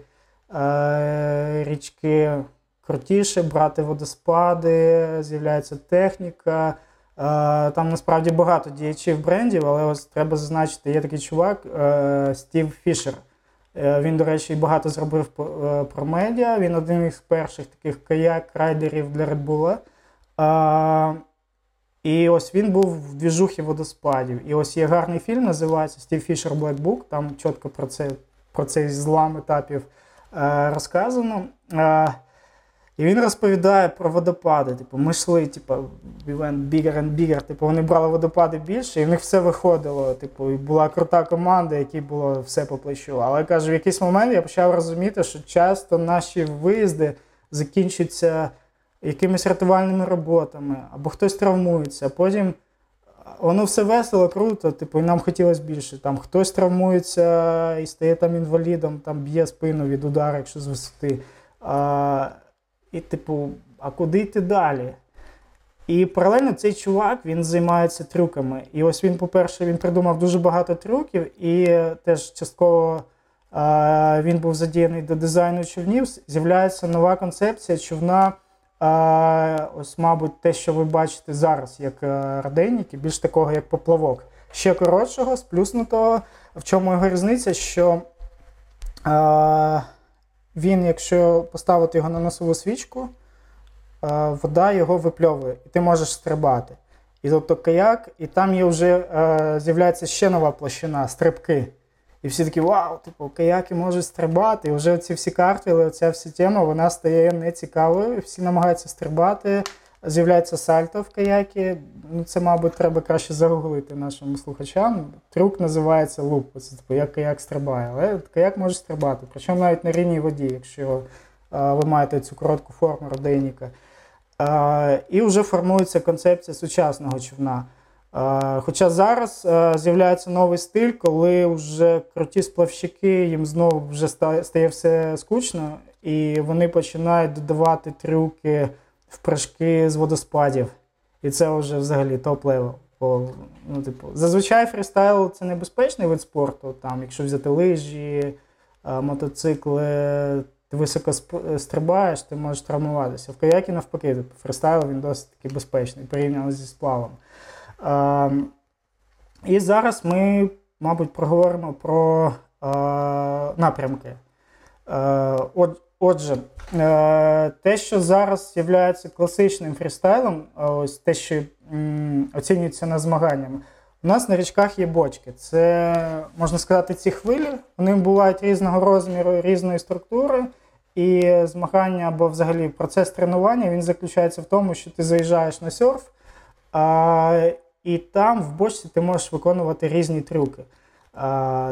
річки крутіше, брати водоспади, з'являється техніка. Там насправді багато діячів брендів, але ось треба зазначити, є такий чувак Стів Фішер. Він, до речі, багато зробив про медіа. Він один із перших таких каяк-райдерів для Red Bull. І ось він був в двіжухі водоспадів. І ось є гарний фільм, називається «Стів Фішер Black Book». Там чітко про цей злам етапів розказано. І він розповідає про водопади. Типу, ми йшли, типу, we went bigger and bigger. Типу, вони брали водопади більше, і в них все виходило. Типу, і була крута команда, якій було все по плечу. Але, каже, в якийсь момент я почав розуміти, що часто наші виїзди закінчуються якимись рятувальними роботами, або хтось травмується, а потім воно все весело, круто, типу, і нам хотілося більше. Там хтось травмується і стає там інвалідом, там б'є спину від удару, якщо з висоти. І, типу, а куди йти далі? І паралельно цей чувак, він займається трюками. І ось він, по-перше, він придумав дуже багато трюків, і теж частково він був задіяний до дизайну човнів. З'являється нова концепція човна, ось, мабуть, те, що ви бачите зараз, як раденники, більш такого, як поплавок. Ще коротшого, сплюснутого. В чому його різниця, що... Він, якщо поставити його на носову свічку, вода його випльовує, і ти можеш стрибати. І тобто каяк, і там є вже, з'являється ще нова площина, стрибки. І всі такі, вау, типу, каяки можуть стрибати, і вже ці всі карти, але ця вся тема, вона стає нецікавою, всі намагаються стрибати, з'являється сальто в каякі. Ну, це, мабуть, треба краще загуглити нашим слухачам. Трюк називається луп, це типу, як каяк стрибає, але каяк може стрибати, причому навіть на рівній воді, якщо ви маєте цю коротку форму родейника. І вже формується концепція сучасного човна. Хоча зараз з'являється новий стиль, коли вже круті сплавщики, їм знову вже стає все скучно, і вони починають додавати трюки в прыжки з водоспадів. І це вже взагалі топ-левел. Ну, типу, зазвичай фристайл – це небезпечний вид спорту. Там, якщо взяти лижі, мотоцикли, ти високо стрибаєш, ти можеш травмуватися. В каякі навпаки, типу, фристайл він досить таки безпечний, порівняно зі сплавом. І зараз ми, мабуть, проговоримо про напрямки. Отже, те, що зараз є класичним фрістайлом, ось те, що оцінюється на змаганнях, у нас на річках є бочки. Це, можна сказати, ці хвилі, вони бувають різного розміру, різної структури, і змагання або взагалі процес тренування, він заключається в тому, що ти заїжджаєш на серф, і там в бочці ти можеш виконувати різні трюки.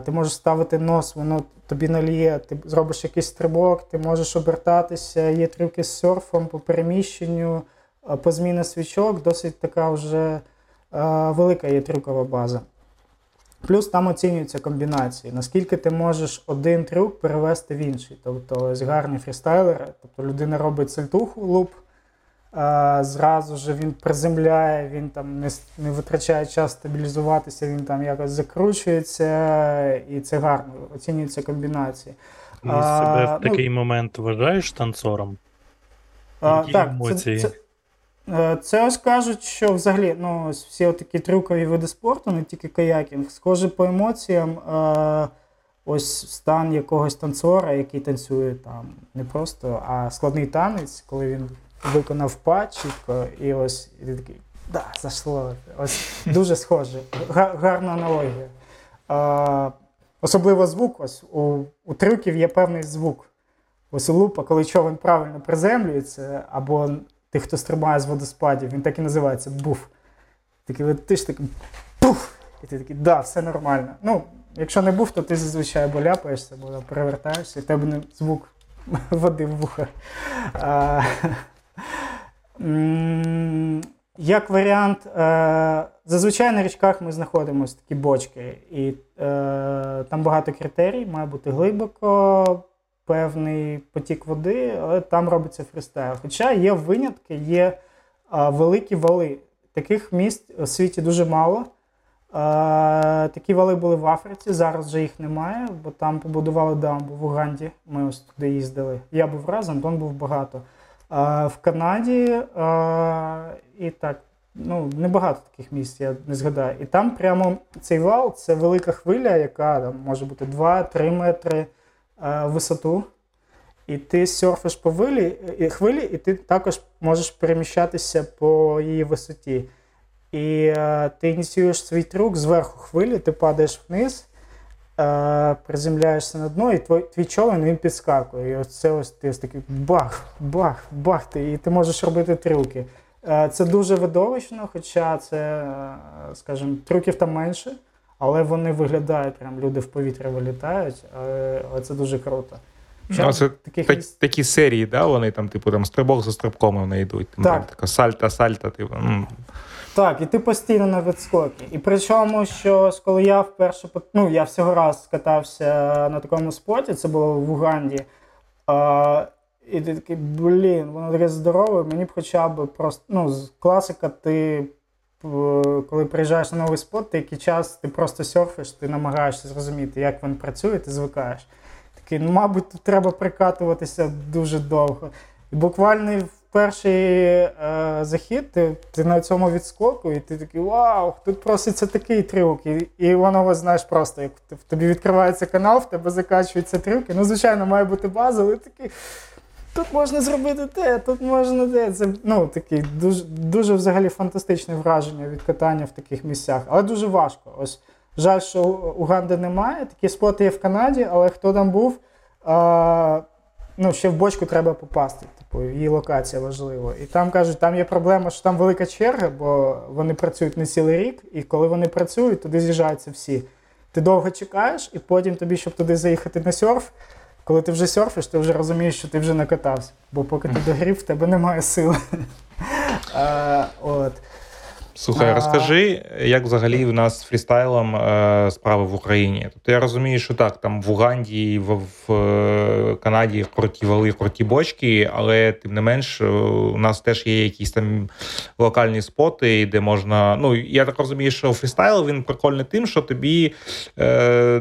Ти можеш ставити нос, воно тобі наліє, ти зробиш якийсь стрибок, ти можеш обертатися, є трюки з серфом по переміщенню, по зміні свічок, досить така вже велика є трюкова база. Плюс там оцінюються комбінації, наскільки ти можеш один трюк перевести в інший. Тобто ось гарні фрістайлери, тобто людина робить сальтуху, луп, зразу ж він приземляє, він там не витрачає час стабілізуватися, він там якось закручується, і це гарно, оцінюються комбінації. І себе в такий момент вважаєш танцором? Так, емоції? Це ось кажуть, що взагалі ну, всі такі трюкові види спорту, не тільки каякінг, схоже по емоціям, ось стан якогось танцора, який танцює там не просто, а складний танець, коли він виконав па чітко, і ось і ти такий, да, зайшло. Ось дуже схоже. Гарна аналогія. Особливо звук. Ось у трюків є певний звук. Ось у лупа, коли човен правильно приземлюється, або тих, хто стрибає з водоспадів, він так і називається буф. Такий летиш, такий пуф! І ти такий, да, все нормально. Ну, якщо не буф, то ти зазвичай або ляпаєшся, або перевертаєшся, і в тебе звук води в вуха. Як варіант, зазвичай на річках ми знаходимося такі бочки, і там багато критерій, має бути глибоко, певний потік води, але там робиться фристайл. Хоча є винятки, є великі вали. Таких місць у світі дуже мало. Такі вали були в Африці, зараз вже їх немає, бо там побудували дамбу в Уганді. Ми ось туди їздили. Я був раз, Антон був багато. В Канаді і так, ну, небагато таких місць, я не згадаю. І там прямо цей вал, це велика хвиля, яка там, може бути 2-3 метри висоту. І ти серфиш по хвилі, і ти також можеш переміщатися по її висоті. І ти ініціюєш свій трюк зверху хвилі, ти падаєш вниз, приземляєшся на дно, і твій човен, він підскакує. І ось це ось ти ось такий бах, бах, бах, і ти можеш робити трюки. Це дуже видовищно, хоча це, скажімо, трюків там менше, але вони виглядають, прям люди в повітря вилітають, але це дуже круто. Ну, це такі серії, да, вони там, типу, там стрибок за стрибком вони йдуть. Там, так. Там, така сальта, типу. Так, і ти постійно на відскокі. І причому, що коли я вперше, ну, я всього раз катався на такому спорті, це було в Уганді, і ти такий, блін, воно таке здорове, мені б хоча б просто, ну, класика, ти, коли приїжджаєш на новий спорт, ти який час, ти просто серфиш, ти намагаєшся зрозуміти, як він працює, ти звикаєш. Такий, ну, мабуть, тут треба прикатуватися дуже довго. І буквально в перший захід ти на цьому відскоку, і ти такий, вау, тут проситься такий трюк. І воно, знаєш, просто, як в тобі відкривається канал, в тебе закачуються трюки. Ну, звичайно, має бути база, але такий, тут можна зробити те, тут можна те. Це, ну, такий, дуже, дуже взагалі фантастичне враження від катання в таких місцях. Але дуже важко. Ось. Жаль, що Уганди немає, такі споти є в Канаді, але хто там був, ну, ще в бочку треба попасти, типу, її локація важлива. І там, кажуть, там є проблема, що там велика черга, бо вони працюють не цілий рік, і коли вони працюють, туди з'їжджаються всі. Ти довго чекаєш, і потім тобі, щоб туди заїхати на серф, коли ти вже серфиш, ти вже розумієш, що ти вже накатався, бо поки ти догрів, в тебе немає сили. От. Слухай, розкажи, як взагалі в нас з фрістайлом справи в Україні? Тобто я розумію, що так, там в Уганді, в Канаді круті вали, круті бочки, але тим не менш у нас теж є якісь там локальні споти, де можна... Ну, я так розумію, що фрістайл, він прикольний тим, що тобі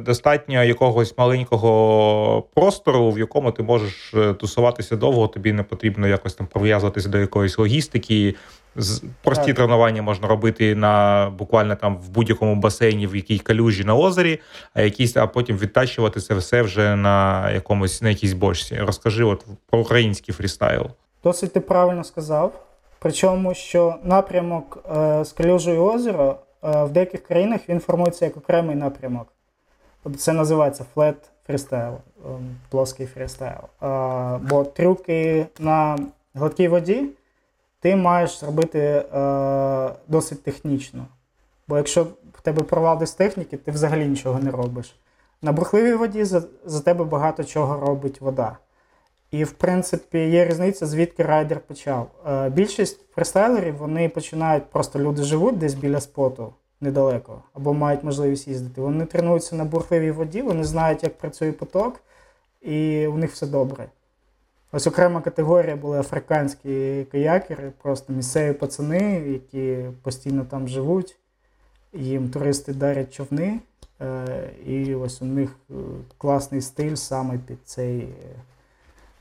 достатньо якогось маленького простору, в якому ти можеш тусуватися довго, тобі не потрібно якось там прив'язуватися до якоїсь логістики. Прості тренування можна робити на буквально там в будь-якому басейні, в якій калюжі на озері, а потім відтачувати це все вже на якійсь бочці. Розкажи от про український фрістайл. Досить ти правильно сказав. Причому, що напрямок з калюжою озера в деяких країнах він формується як окремий напрямок. Це називається flat freestyle, плоский фрістайл. Бо трюки на гладкій воді ти маєш зробити досить технічно. Бо якщо в тебе провал з техніки, ти взагалі нічого не робиш. На бурхливій воді за тебе багато чого робить вода. І, в принципі, є різниця, звідки райдер почав. Більшість фристайлерів, вони починають, просто люди живуть десь біля споту, недалеко, або мають можливість їздити. Вони тренуються на бурхливій воді, вони знають, як працює поток, і у них все добре. Ось окрема категорія були африканські каякери, просто місцеві пацани, які постійно там живуть, їм туристи дарять човни, і ось у них класний стиль саме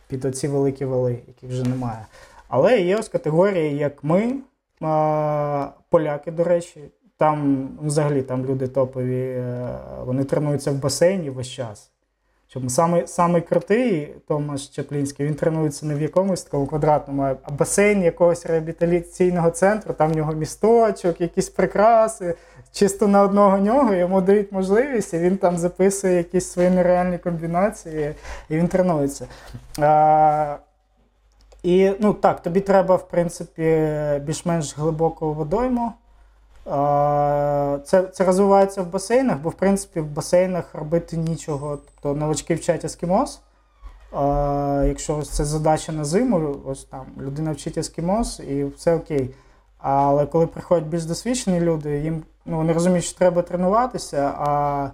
під оці великі вали, яких вже немає. Але є ось категорії, як ми, поляки, до речі, там взагалі там люди топові, вони тренуються в басейні весь час. Самий крутий Томаш Чаплінський, він тренується не в якомусь такому квадратному, а басейні якогось реабілітаційного центру, там в нього місточок, якісь прикраси, чисто на одного нього, йому дають можливість, і він там записує якісь свої нереальні комбінації, і він тренується. І, ну так, тобі треба, в принципі, більш-менш глибоку водойму. Це розвивається в басейнах, бо в принципі в басейнах робити нічого. Тобто новачки вчать ескімос. Якщо ось це задача на зиму, ось там людина вчить ескімос і все окей. Але коли приходять більш досвідчені люди, їм, ну, вони розуміють, що треба тренуватися, а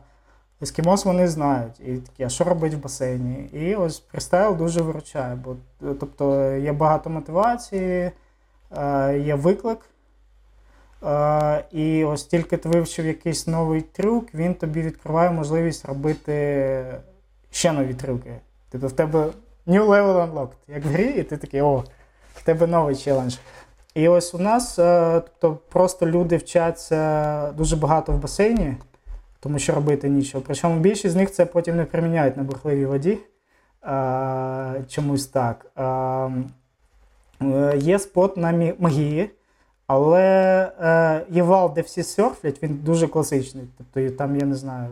Ескімос вони знають, і такі, а що робити в басейні? І ось фристайл дуже виручає, бо тобто є багато мотивації, є виклик, і ось тільки ти вивчив якийсь новий трюк, він тобі відкриває можливість робити ще нові трюки. Тобто в тебе new level unlocked, як в грі, і ти такий, о, в тебе новий челендж. І ось у нас тобто, просто люди вчаться дуже багато в басейні, тому що робити нічого. Причому більшість з них це потім не приміняють на бурхливій воді. Чомусь так. Є спот на Магії, але є вал, де всі серфлять, він дуже класичний. Тобто там, я не знаю,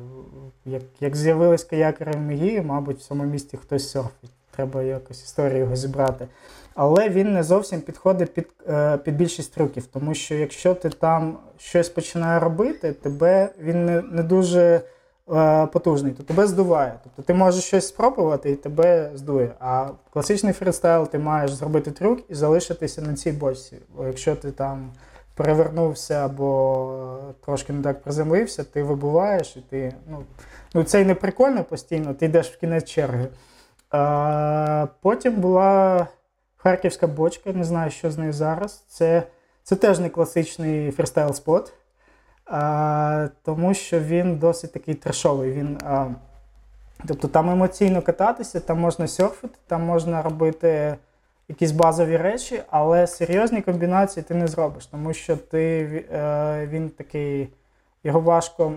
як з'явились каякери в Мигії, мабуть, в цьому місті хтось серфить. Треба якось історію його зібрати. Але він не зовсім підходить під більшість трюків, тому що якщо ти там щось починає робити, тебе він не дуже потужний, то тебе здуває. Тобто ти можеш щось спробувати і тебе здує. А класичний фристайл ти маєш зробити трюк і залишитися на цій бочці. Бо якщо ти там перевернувся або трошки не так приземлився, ти вибуваєш і ти... Ну це й не прикольно постійно, ти йдеш в кінець черги. Потім була харківська бочка, не знаю, що з нею зараз. Це теж не класичний фристайл-спот, тому що він досить такий трешовий. Тобто там емоційно кататися, там можна серфити, там можна робити якісь базові речі, але серйозні комбінації ти не зробиш, тому що він такий, його важко...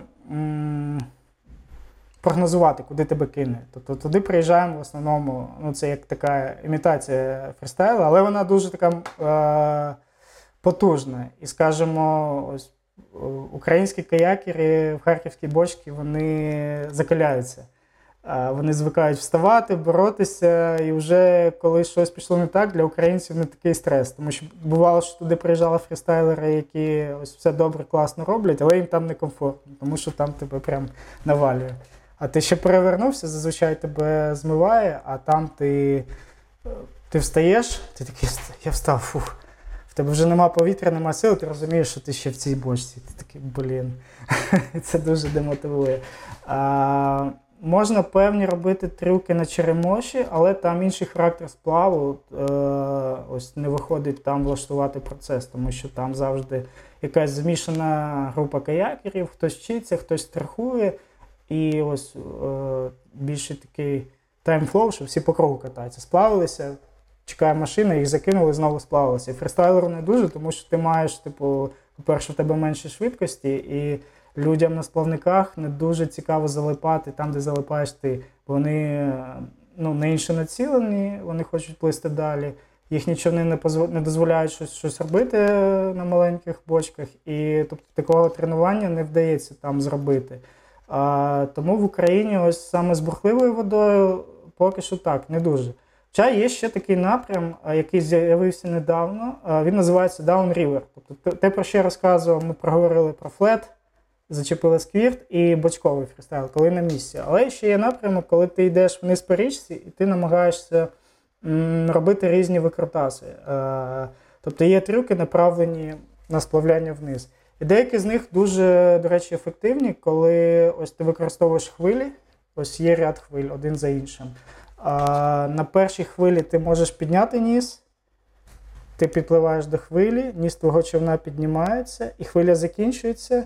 прогнозувати, куди тебе кине. Тобто туди приїжджаємо в основному, це як така імітація фристайлу, але вона дуже така потужна. І, скажімо, ось, українські каякери в харківській бочці, вони закаляються. Вони звикають вставати, боротися, і вже коли щось пішло не так, для українців не такий стрес. Тому що бувало, що туди приїжджали фристайлери, які ось все добре, класно роблять, але їм там некомфортно, тому що там тебе прям навалює. А ти ще перевернувся, зазвичай тебе змиває, а там ти встаєш, ти такий, я встав, фух. В тебе вже нема повітря, нема сил, ти розумієш, що ти ще в цій бочці. Ти такий, блін, це дуже демотивує. Можна певні робити трюки на Черемоші, але там інший характер сплаву, ось не виходить там влаштувати процес, тому що там завжди якась змішана група каякерів, хтось вчиться, хтось страхує. І ось більше такий таймфлоу, що всі по кругу катаються. Сплавилися, чекає машина, їх закинули, знову сплавилися. І фристайлеру не дуже, тому що ти маєш, по-перше, в тебе менше швидкості, і людям на сплавниках не дуже цікаво залипати там, де залипаєш ти. Вони на інше націлені, вони хочуть плисти далі. Їхні човни не дозволяють щось робити на маленьких бочках, і тобто такого тренування не вдається там зробити. Тому в Україні ось саме з бурхливою водою поки що так, не дуже. Хоча є ще такий напрям, який з'явився недавно, він називається Downriver. Тобто те, про що я розказував, ми проговорили про флет, зачепили сквірт і бочковий фристайл, коли на місці. Але ще є напрямок, коли ти йдеш вниз по річці і ти намагаєшся робити різні викрутаси. Тобто є трюки, направлені на сплавляння вниз. І деякі з них дуже, до речі, ефективні, коли ось ти використовуєш хвилі, ось є ряд хвиль, один за іншим. На першій хвилі ти можеш підняти ніс, ти підпливаєш до хвилі, ніс твого човна піднімається, і хвиля закінчується,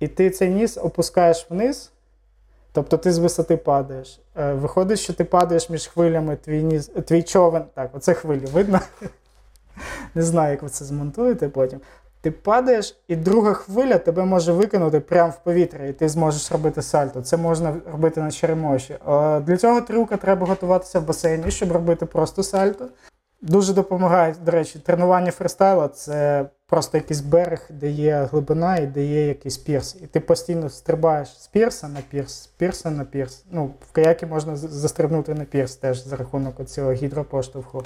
і ти цей ніс опускаєш вниз, тобто ти з висоти падаєш. Виходить, що ти падаєш між хвилями, твій човен, так, оце хвилі, видно? Не знаю, як ви це змонтуєте потім. Ти падаєш, і друга хвиля тебе може викинути прямо в повітря, і ти зможеш робити сальто. Це можна робити на Черемоші. Для цього трюка треба готуватися в басейні, щоб робити просто сальто. Дуже допомагає, до речі, тренування фристайла – це просто якийсь берег, де є глибина і де є якийсь пірс. І ти постійно стрибаєш з пірса на пірс, з пірса на пірс. В каякі можна застрибнути на пірс теж за рахунок цього гідропоштовху.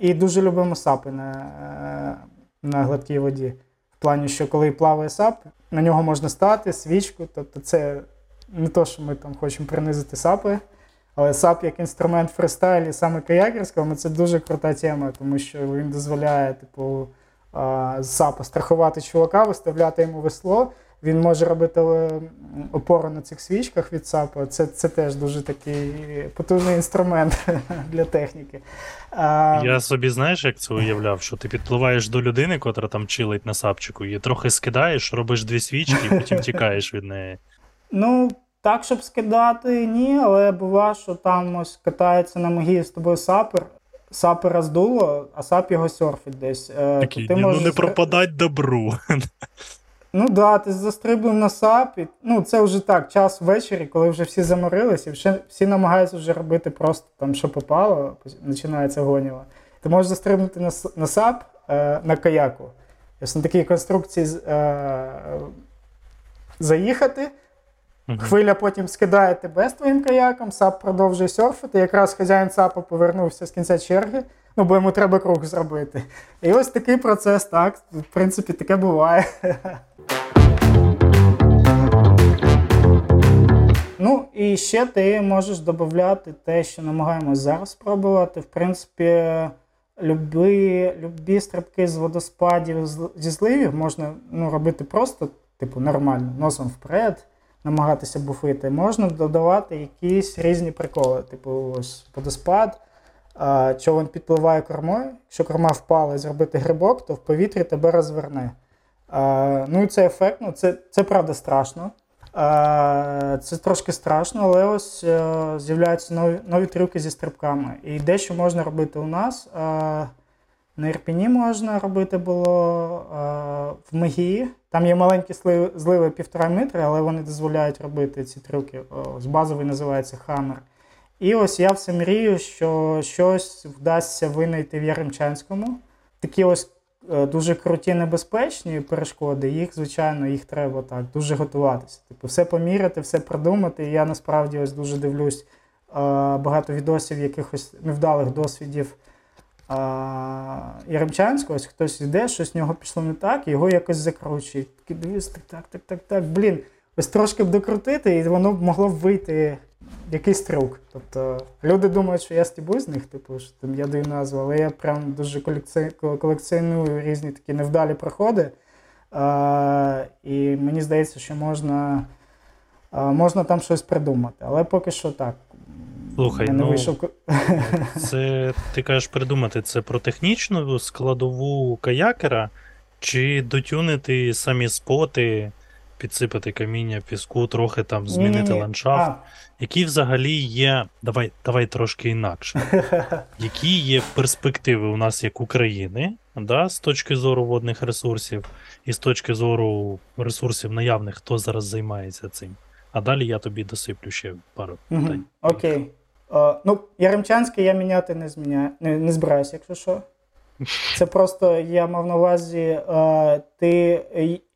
І дуже любимо сапи на гладкій воді. В плані, що коли плаває сап, на нього можна стати, свічку. Тобто це не те, що ми там хочемо принизити сапи, але сап як інструмент фристайлі, саме каякерського, це дуже крута тема, тому що він дозволяє з сапа страхувати чувака, виставляти йому весло, Він може робити опору на цих свічках від САПу. Це теж дуже такий потужний інструмент для техніки. Я собі, знаєш, як це уявляв, що ти підпливаєш до людини, котра там чилить на сапчику, її трохи скидаєш, робиш дві свічки і потім тікаєш від неї. Ну, так, щоб скидати, ні, але бува, що там ось катається на Магії з тобою сапер, сапера здуло, а сап його серфить десь. Такий, ти можеш... ну не пропадать добру. Ну так, да, ти застрибнув на сап, і, ну це вже так, час ввечері, коли вже всі заморилися, і всі намагаються вже робити просто там, що попало, починається гоніва. Ти можеш застрибнути на сап, на каяку, ось на такій конструкції заїхати, хвиля потім скидає тебе з твоїм каяком, сап продовжує серфити, якраз хазяїн сапу повернувся з кінця черги, ну, бо йому треба круг зробити. І ось такий процес, так, в принципі, таке буває. Ну, і ще ти можеш додати те, що намагаємось зараз спробувати. В принципі, любі стрибки з водоспадів, зі зливів можна, ну, робити просто, типу, нормально, носом вперед, намагатися буфити. Можна додавати якісь різні приколи, типу, ось водоспад, човен підпливає кормою, якщо корма впала і зробити грибок, то в повітрі тебе розверне. Ну і це ефектно, це правда страшно. Це трошки страшно, але ось з'являються нові трюки зі стрибками. І дещо можна робити у нас. На Ірпіні можна робити було, в Мигії. Там є маленькі зливи 1,5 метри, але вони дозволяють робити ці трюки. З базовий називається «Хаммер». І ось я все мрію, що щось вдасться винайти в Яремчанському. Такі ось дуже круті небезпечні перешкоди, їх, звичайно, їх треба так дуже готуватися. Типу, все поміряти, все продумати. Я насправді ось дуже дивлюсь багато відосів, якихось невдалих досвідів Яремчанського. Ось хтось йде, щось з нього пішло не так, його якось закручує. Такий дивись, так. Блін, ось трошки б докрутити, і воно б могло б вийти... якийсь трюк. Тобто люди думають, що я стібу з них, типу, що там я даю назву, але я прям дуже колекціоную різні такі невдалі проходи. І мені здається, що можна там щось придумати. Але поки що так. Слухай, ну, вийшов... це, ти кажеш придумати, це про технічну складову каякера, чи дотюнити самі споти, підсипати каміння, піску, трохи там змінити ландшафт, які взагалі є, давай трошки інакше, які є перспективи у нас як України, да, з точки зору водних ресурсів і з точки зору ресурсів наявних, хто зараз займається цим. А далі я тобі досиплю ще пару питань. Окей. Ну, Яремчанське я міняти не збираюся, якщо що. Це просто, я мав на увазі,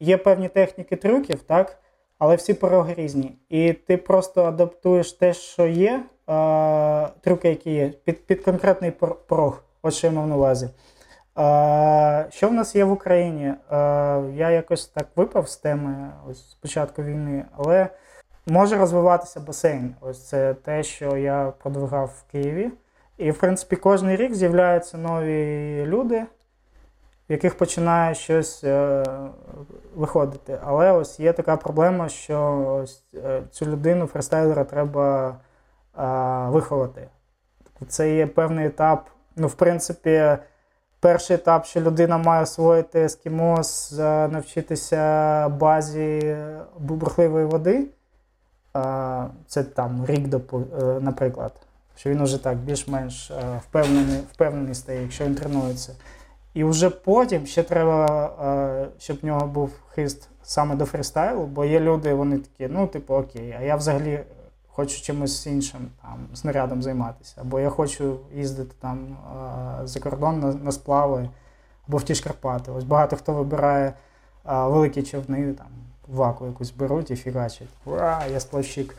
є певні техніки трюків, так? Але всі пороги різні. І ти просто адаптуєш те, що є, трюки, які є, під конкретний порог. От що я мав на увазі. Що в нас є в Україні? Я якось так випав з теми ось, з початку війни, але може розвиватися басейн. Ось це те, що я продвигав в Києві. І, в принципі, кожен рік з'являються нові люди, в яких починає щось виходити. Але ось є така проблема, що ось, цю людину, фристайлера, треба виховати. Це є певний етап. Ну, в принципі, перший етап, що людина має освоїти ескімос, навчитися базі бурхливої води. Це там рік, наприклад. Що він вже так більш-менш впевнений стає, якщо він тренується. І вже потім ще треба, щоб в нього був хист саме до фрістайлу, бо є люди, вони такі, ну, типу, окей, а я взагалі хочу чимось іншим, там, снарядом займатися, або я хочу їздити там за кордон на сплави, або в ті ж Карпати. Ось багато хто вибирає великі човни, там, ваку якусь беруть і фігачать. Ура, я сплавщик.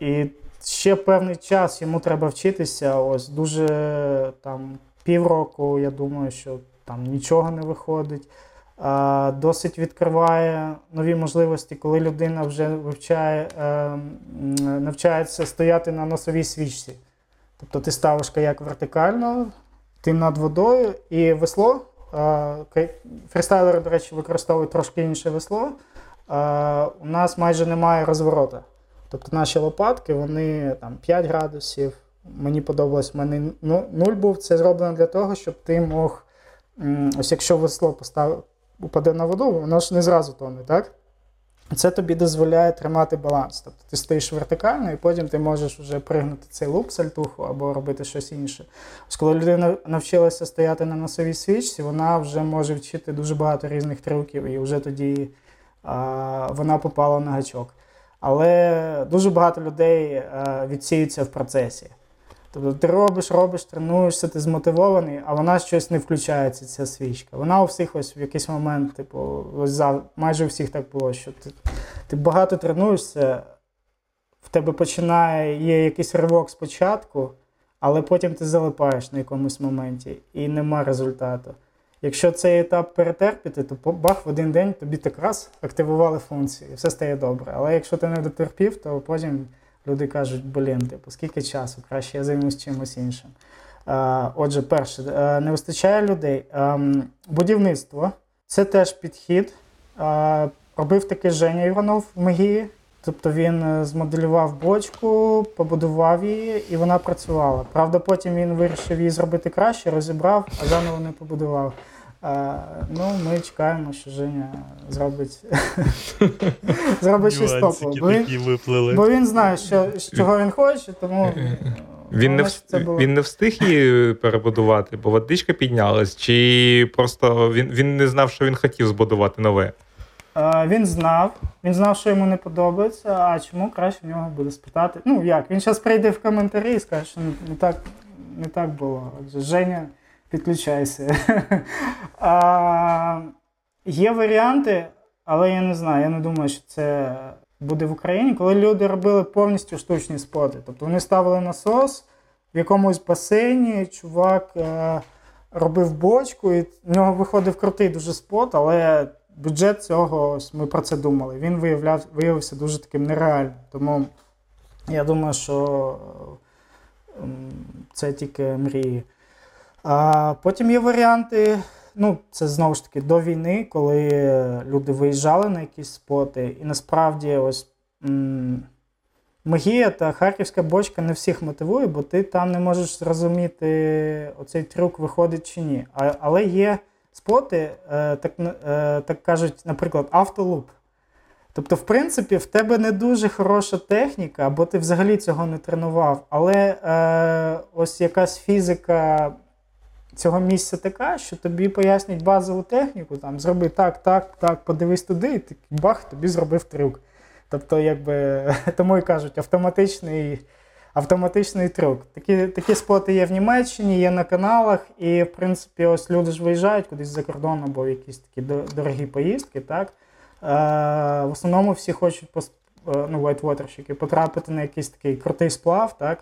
І ще певний час йому треба вчитися, ось дуже там півроку, я думаю, що там нічого не виходить. Досить відкриває нові можливості, коли людина вже навчається стояти на носовій свічці. Тобто ти ставиш каяк вертикально, ти над водою і весло Фристайлери, до речі, використовують трошки інше весло. У нас майже немає розворота. Тобто наші лопатки, вони там 5 градусів. Мені подобалось, в мене 0 був. Це зроблено для того, щоб ти мог, ось якщо весло упаде на воду, воно ж не зразу тоне, так? Це тобі дозволяє тримати баланс. Тобто ти стоїш вертикально і потім ти можеш вже пригнути цей луп, сальтуху або робити щось інше. Ось коли людина навчилася стояти на носовій свічці, вона вже може вчити дуже багато різних трюків і вже тоді вона попала на гачок. Але дуже багато людей відсіються в процесі. Тобто ти робиш, тренуєшся, ти змотивований, а вона щось не включається, ця свічка. Вона у всіх ось в якийсь момент, типу, майже у всіх так було, що ти багато тренуєшся, в тебе є якийсь ривок спочатку, але потім ти залипаєш на якомусь моменті і нема результату. Якщо цей етап перетерпіти, то бах, в один день тобі так раз активували функції і все стає добре. Але якщо ти не дотерпів, то потім люди кажуть, скільки часу, краще я займусь чимось іншим. Отже, перше, не вистачає людей. Будівництво – це теж підхід. Робив таки Женя Іванов в Мигії. Тобто він змоделював бочку, побудував її, і вона працювала. Правда, потім він вирішив її зробити краще, розібрав, а заново не побудував. Ми чекаємо, що Женя зробить щось топове. Бо він знає, чого він хоче, тому... Він не встиг її перебудувати, бо водичка піднялась, чи просто він не знав, що він хотів збудувати нове? Він знав, що йому не подобається, а чому, краще в нього буде спитати. Він зараз прийде в коментарі і скаже, що не так було. Отже, Женя, підключайся. Є варіанти, але я не знаю, я не думаю, що це буде в Україні, коли люди робили повністю штучні споти. Тобто вони ставили насос в якомусь басейні, чувак робив бочку, і в нього виходив крутий дуже спот, але... Бюджет цього, ось ми про це думали, він виявився дуже таким нереальним. Тому я думаю, що це тільки мрії. А потім є варіанти, це знову ж таки до війни, коли люди виїжджали на якісь споти. І насправді ось Магія та харківська бочка не всіх мотивує, бо ти там не можеш зрозуміти, оцей трюк виходить чи ні. Але є... споти, так кажуть, наприклад, автолуп. Тобто, в принципі, в тебе не дуже хороша техніка, або ти взагалі цього не тренував, але ось якась фізика цього місця така, що тобі пояснять базову техніку, там, зроби так, подивись туди, і бах, тобі зробив трюк. Тобто, тому і кажуть, автоматичний трюк. Такі споти є в Німеччині, є на каналах, і, в принципі, ось люди ж виїжджають кудись за кордон або в якісь такі дорогі поїздки, так? В основному всі хочуть, вайтвотерщики, потрапити на якийсь такий крутий сплав, так?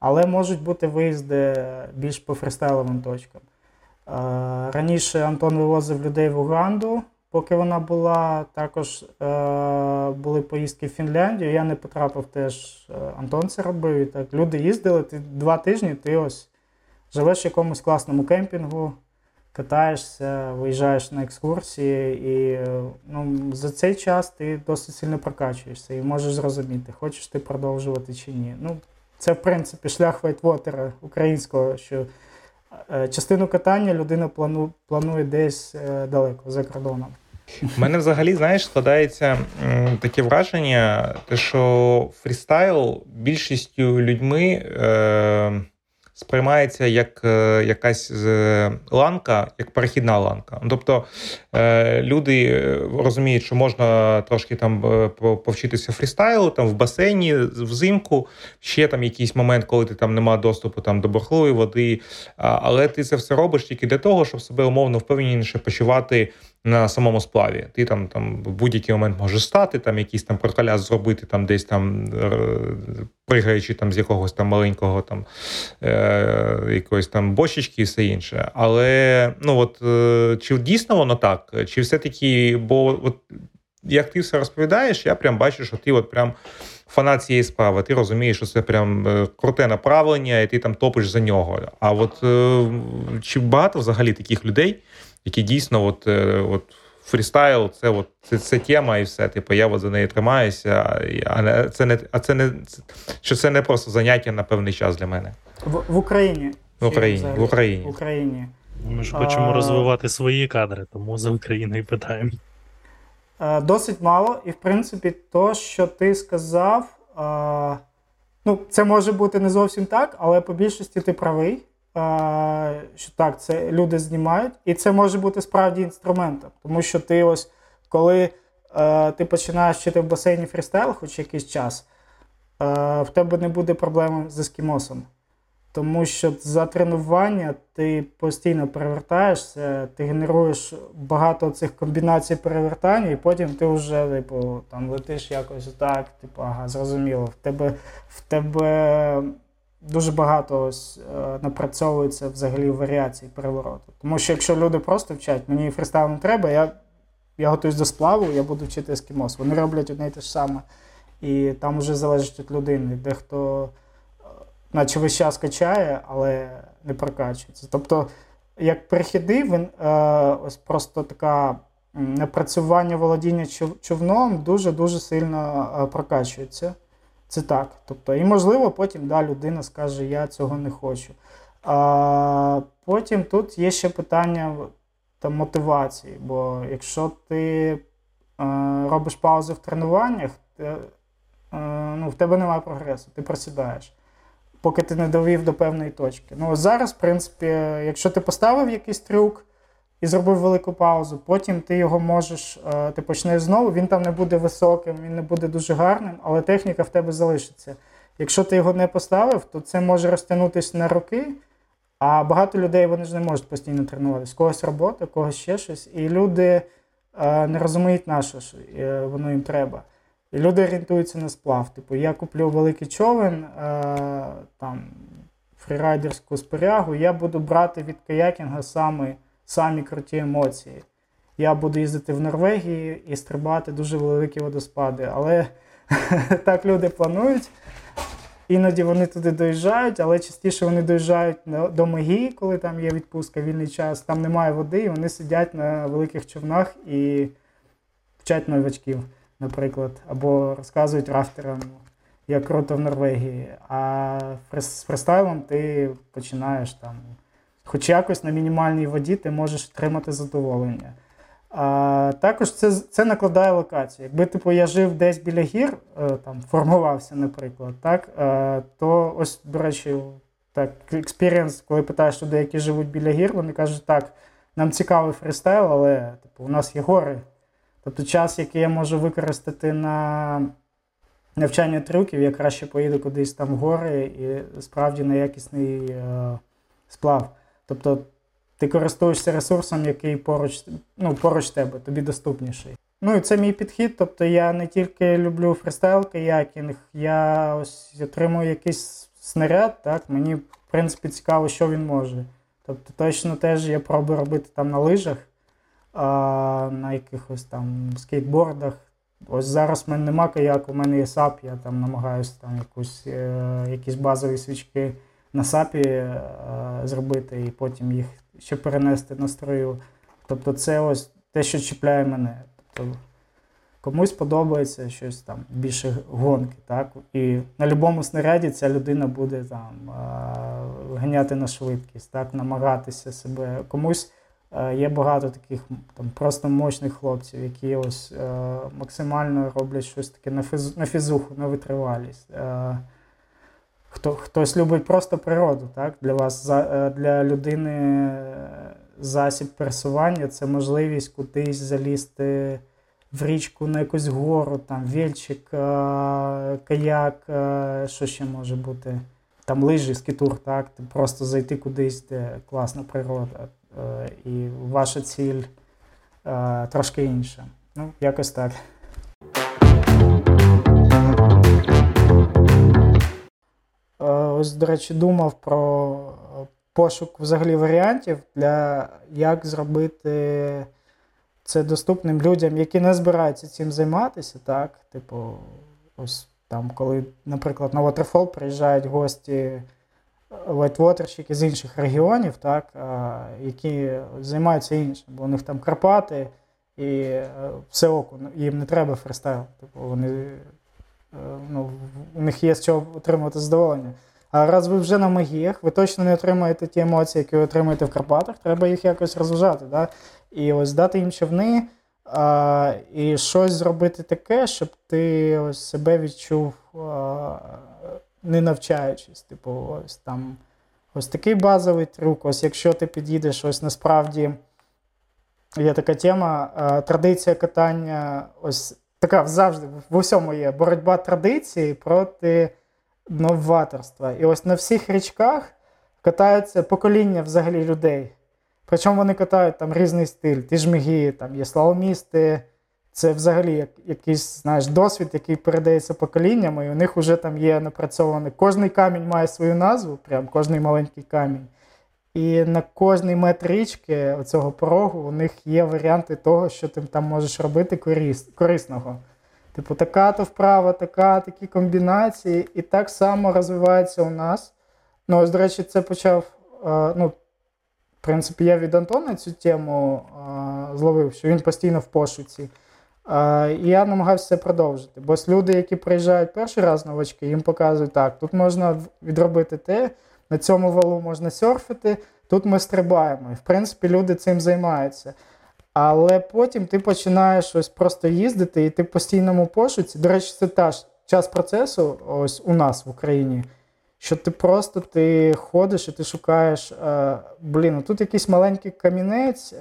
Але можуть бути виїзди більш по фристайловим точкам. Раніше Антон вивозив людей в Уганду, поки вона була, також були поїздки в Фінляндію, я не потрапив теж, Антон це робив, і так люди їздили, 2 тижні ти ось живеш в якомусь класному кемпінгу, катаєшся, виїжджаєш на екскурсії, і за цей час ти досить сильно прокачуєшся і можеш зрозуміти, хочеш ти продовжувати чи ні. Це, в принципі, шлях вайтвотера українського, що частину катання людина планує десь далеко, за кордоном. У мене взагалі, складається таке враження, що фрістайл більшістю людьми сприймається як якась ланка, як перехідна ланка. Тобто люди розуміють, що можна трошки там повчитися фрістайлу, там в басейні, взимку, ще там якийсь момент, коли ти там немає доступу там до бурхливої води, але ти це все робиш тільки для того, щоб себе умовно впевненіше почувати на самому сплаві. Ти там в будь-який момент можеш стати, там якийсь там проколяс зробити, там десь там пригаючи там з якогось там маленького там якоїсь там бочечки і все інше. Але, чи дійсно воно так? Чи все-таки, бо от як ти все розповідаєш, я прям бачу, що ти от прям фанат цієї справи. Ти розумієш, що це прям круте направлення, і ти там топиш за нього. А от чи багато взагалі таких людей, які дійсно от фрістайл, це от це тема і все. Типу, я от за неї тримаюся, що це не просто заняття на певний час для мене. В Україні. Ми ж хочемо розвивати свої кадри, тому за Україну і питаємо. Досить мало. І, в принципі, то, що ти сказав, це може бути не зовсім так, але по більшості ти правий, що так, це люди знімають. І це може бути справді інструментом. Тому що ти ось, коли ти починаєш вчити в басейні фрістайл хоч якийсь час, в тебе не буде проблем з ескімосом. Тому що за тренування ти постійно перевертаєшся, ти генеруєш багато цих комбінацій перевертань, і потім ти вже там летиш якось так, ага, зрозуміло. В тебе дуже багато напрацьовується взагалі варіацій перевороту. Тому що якщо люди просто вчать, мені фристайл не треба, я готуюсь до сплаву, я буду вчити ескімос. Вони роблять одне і те ж саме. І там вже залежить від людини, дехто наче весь час качає, але не прокачується. Тобто, як перехіди, він ось просто таке напрацювання володіння човном дуже-дуже сильно прокачується. Це так. Тобто, і, можливо, потім людина скаже, я цього не хочу. Потім тут є ще питання мотивації, бо якщо ти робиш паузи в тренуваннях, в тебе немає прогресу, ти просідаєш, поки ти не довів до певної точки. Зараз, в принципі, якщо ти поставив якийсь трюк і зробив велику паузу, потім ти його можеш, ти почнеш знову, він там не буде високим, він не буде дуже гарним, але техніка в тебе залишиться. Якщо ти його не поставив, то це може розтягнутися на роки, а багато людей, вони ж не можуть постійно тренуватися. Когось робота, когось ще щось, і люди не розуміють, на що воно їм треба. І люди орієнтуються на сплав. Я куплю великий човен, фрірайдерську спорягу, я буду брати від каякінга самі круті емоції. Я буду їздити в Норвегію і стрибати дуже великі водоспади. Але так люди планують. Іноді вони туди доїжджають, але частіше вони доїжджають до Мигії, коли там є відпустка, вільний час, там немає води, і вони сидять на великих човнах і вчать новачків, наприклад, або розказують рафтерам, як круто в Норвегії, а з фристайлом ти починаєш хоч якось на мінімальній воді ти можеш отримати задоволення. Також це накладає локацію. Якби я жив десь біля гір, формувався, наприклад, то ось, до речі, експірієнс, коли питаєш людей, які живуть біля гір, вони кажуть, нам цікавий фристайл, але у нас є гори. Тобто час, який я можу використати на навчання трюків, я краще поїду кудись там в гори і справді на якісний сплав. Тобто ти користуєшся ресурсом, який поруч тебе, тобі доступніший. І це мій підхід, тобто я не тільки люблю фристайл, каякінг, я ось отримую якийсь снаряд, мені в принципі цікаво, що він може. Тобто точно теж я пробую робити на лижах, на якихось скейтбордах. Ось зараз в мене нема каяку, у мене є сап, я намагаюся якісь базові свічки на сапі зробити і потім їх ще перенести на струю. Тобто це ось те, що чіпляє мене. Тобто комусь подобається щось більше гонки, і на будь-якому снаряді ця людина буде ганяти на швидкість, намагатися себе. Комусь є багато таких просто мощних хлопців, які ось максимально роблять щось таке на фізуху, на витривалість. Хтось любить просто природу, Для вас, для людини засіб пересування – це можливість кудись залізти в річку, на якусь гору, вільчик, каяк, що ще може бути? Лижі, скітур, просто зайти кудись, де класна природа. І ваша ціль трошки інша. Якось так. Ось, до речі, думав про пошук взагалі варіантів, як зробити це доступним людям, які не збираються цим займатися, так, типу, ось там, коли, наприклад, на Waterfall приїжджають гості лайтвотерщики з інших регіонів, так, які займаються іншим, бо у них там Карпати і все око, їм не треба фристайл, типу, вони, ну, у них є з чого отримувати задоволення. А раз ви вже на Магіях, ви точно не отримаєте ті емоції, які ви отримаєте в Карпатах, треба їх якось розважати, да? І ось дати їм човни, і щось зробити таке, щоб ти ось себе відчув, не навчаючись. Типу, ось там ось такий базовий трюк, ось якщо ти під'їдеш, ось насправді є така тема, традиція катання, ось така завжди, в усьому є, боротьба традиції проти новаторства. І ось на всіх річках катаються покоління взагалі людей. Причому вони катають там різний стиль. Ті ж Мигії, там є слаломісти. Це взагалі якийсь, знаєш, досвід, який передається поколіннями. І у них вже там є напрацьований. Кожний камінь має свою назву, прям кожний маленький камінь. І на кожний метр річки оцього порогу у них є варіанти того, що ти там можеш робити корисного. Типу, така-то вправа, такі комбінації. І так само розвивається у нас. Ну, ось, до речі, це почав, ну, в принципі, я від Антона цю тему зловив, що він постійно в пошуці. І я намагався це продовжити. Бо люди, які приїжджають перший раз новачки, їм показують, так, тут можна відробити те, на цьому валу можна серфити, тут ми стрибаємо. І, в принципі, люди цим займаються. Але потім ти починаєш ось просто їздити, і ти в постійному пошуці. До речі, це теж час процесу ось у нас в Україні, що ти просто ти ходиш і ти шукаєш, тут якийсь маленький камінець,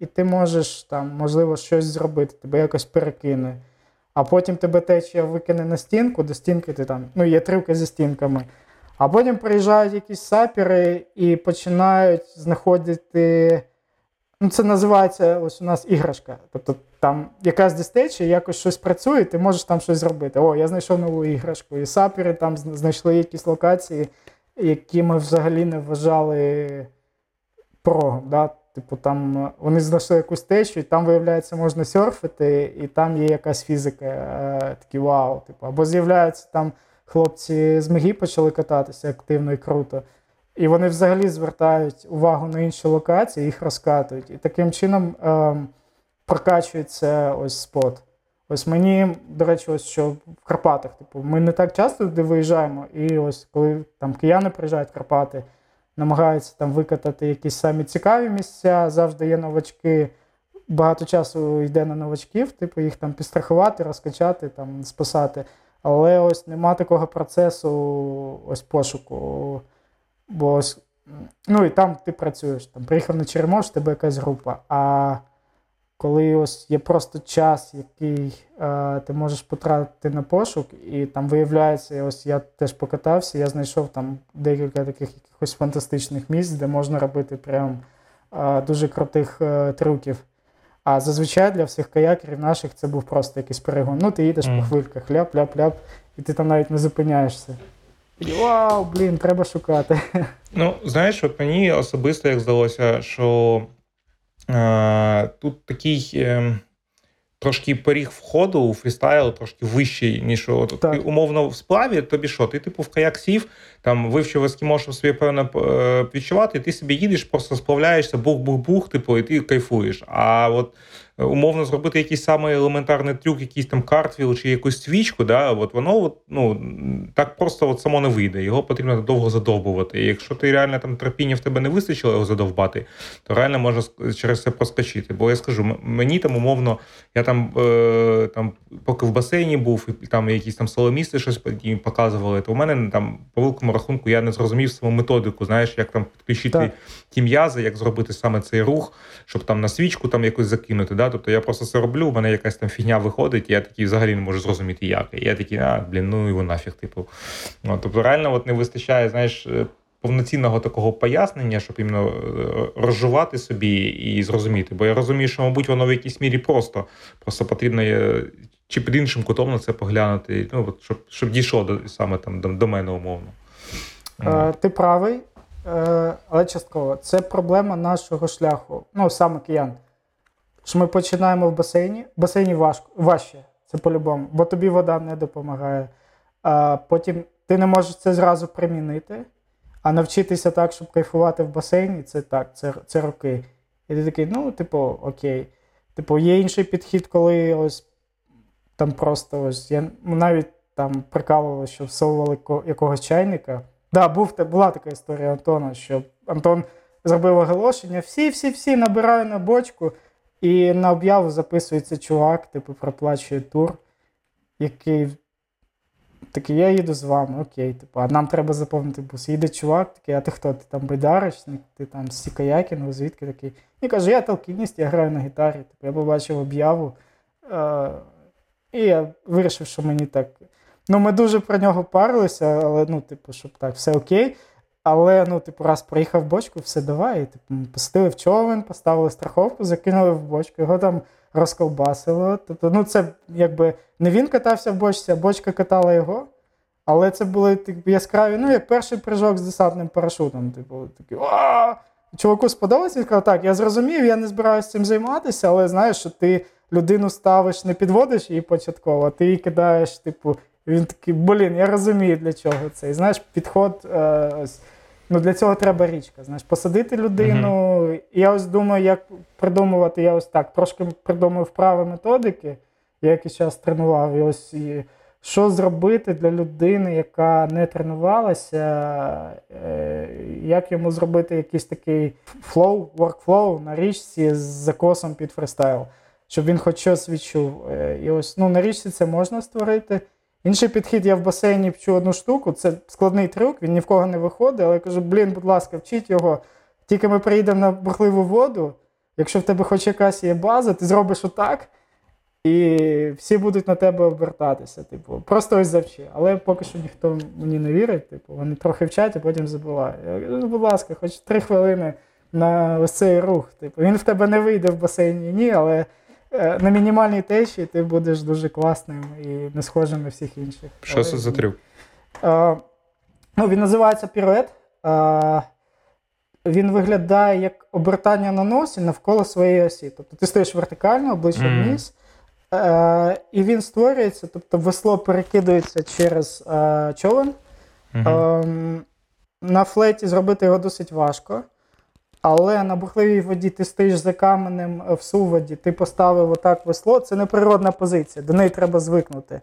і ти можеш там, можливо, щось зробити, тебе якось перекине. А потім тебе течія викине на стінку, до стінки ти там, ну є тривки зі стінками. А потім приїжджають якісь сапіри і починають знаходити, ну це називається ось у нас іграшка. Тобто там якась дистечія, якось щось працює, ти можеш там щось зробити. О, я знайшов нову іграшку. І сапіри там знайшли якісь локації, які ми взагалі не вважали порогом. Да? Типу там вони знайшли якусь течію, і там, виявляється, можна серфити, і там є якась фізика. Такі вау. Типу. Або з'являються там хлопці з Мигі почали кататися активно і круто. І вони взагалі звертають увагу на інші локації, їх розкатують. І таким чином прокачується ось спот. Ось мені, до речі, ось що в Карпатах, типу, ми не так часто туди виїжджаємо, і ось коли там кияни приїжджають в Карпати, намагаються там викатати якісь самі цікаві місця, завжди є новачки, багато часу йде на новачків, типу, їх там підстрахувати, розкачати, там, спасати. Але ось нема такого процесу ось пошуку. Бо ось, ну і там ти працюєш, там приїхав на Черемож, в тебе якась група, а коли ось є просто час, який ти можеш потратити на пошук, і там виявляється, ось я теж покатався, я знайшов там декілька таких якихось фантастичних місць, де можна робити прям дуже крутих трюків. А зазвичай для всіх каякерів наших це був просто якийсь перегон. Ну ти їдеш по хвильках, ляп-ляп-ляп, і ти там навіть не зупиняєшся. Вау, треба шукати. Ну, знаєш, от мені особисто як здалося, що тут такий трошки поріг входу у фрістайл трошки вищий, ніж от, ти, умовно в сплаві, тобі що? Ти типу в каяк сів, там вивчив ескімошів собі певно відчувати, і ти собі їдеш, просто сплавляєшся, бух-бух-бух, типу, і ти кайфуєш. А от умовно зробити якийсь самий елементарний трюк, якийсь там картвіл чи якусь свічку, да, от воно от, ну, так просто от само не вийде. Його потрібно довго задовбувати. І якщо ти реально там терпіння в тебе не вистачило його задовбати, то реально можна через це проскочити. Бо я скажу, мені там умовно, я там поки в басейні був, і там якісь там соломісти щось показували, то у мене там по великому рахунку я не зрозумів саму методику, знаєш, як там підключити ті м'язи, як зробити саме цей рух, щоб там на свічку там якось закинути, да? Тобто я просто це роблю, в мене якась там фігня виходить, і я такий взагалі не можу зрозуміти як. І я такий, ну його нафіг, типу. Ну, тобто реально от не вистачає, знаєш, повноцінного такого пояснення, щоб іменно розжувати собі і зрозуміти. Бо я розумію, що, мабуть, воно в якійсь мірі просто потрібно чи під іншим кутом на це поглянути, ну, от, щоб дійшло саме там до мене умовно. Ти правий, але частково. Це проблема нашого шляху, ну, саме киян. Що ми починаємо в басейні. В басейні важче, це по-любому, бо тобі вода не допомагає. А потім ти не можеш це зразу примінити, а навчитися так, щоб кайфувати в басейні, це так, це роки. І ти такий, ну, типу, окей. Типу, є інший підхід, коли ось там просто ось, я навіть там прикалував, що всовували якогось чайника. Да, була така історія Антона, що Антон зробив оголошення, всі набираю на бочку, і на об'яву записується чувак, типу, проплачує тур, який такий, я їду з вами, окей, типу, а нам треба заповнити бус. Їде чувак, такий, а ти хто, ти там байдарочник, ти там з каякінгу, звідки такий? І каже, я толкініст, я граю на гітарі, типу, я побачив об'яву, і я вирішив, що мені так... Ну, ми дуже про нього парилися, але, ну, типу, щоб так, все окей. Але, ну, типу, раз проїхав бочку, все, давай. І, типу, ми пустили в човен, поставили страховку, закинули в бочку, його там розколбасило. Тобто, ну, це, якби, не він катався в бочці, а бочка катала його. Але це були, типу, яскраві, ну, як перший прыжок з десантним парашутом. Типу, такий, ааа! Чуваку сподобалось, він сказав, так, я зрозумів, я не збираюся цим займатися, але знаєш, що ти людину ставиш, не підводиш її початково, а ти її кидаєш, типу, він такий, блін, я розумію, для чого це. І, знаєш, підход, ось, ну, для цього треба річка, знаєш, посадити людину. Mm-hmm. Я ось думаю, як придумувати, я ось так, трошки придумав вправи, методики, я якийсь час тренував, і ось, і що зробити для людини, яка не тренувалася, як йому зробити якийсь такий флоу, воркфлоу на річці з закосом під фристайл, щоб він хоч щось відчув. І ось, ну, на річці це можна створити. Інший підхід, я в басейні вчу одну штуку, це складний трюк, він ні в кого не виходить, але я кажу, блін, будь ласка, вчіть його, тільки ми приїдемо на бурхливу воду, якщо в тебе хоч якась є база, ти зробиш отак, і всі будуть на тебе обертатися, типу, просто ось завчи. Але поки що ніхто мені не вірить, типу, вони трохи вчать, а потім забувають. Я кажу, будь ласка, хоч 3 хвилини на ось цей рух, типу, він в тебе не вийде в басейні, ні, але... На мінімальній течії ти будеш дуже класним і не схожим на всіх інших. Що це за трюк? Ну, він називається пірует. Він виглядає як обертання на носі навколо своєї осі. Тобто ти стоїш вертикально, обличчя вниз, і він створюється, тобто весло перекидується через човен. На флеті зробити його досить важко. Але на бурхливій воді ти стоїш за каменем в суводі, ти поставив отак весло, це неприродна позиція, до неї треба звикнути.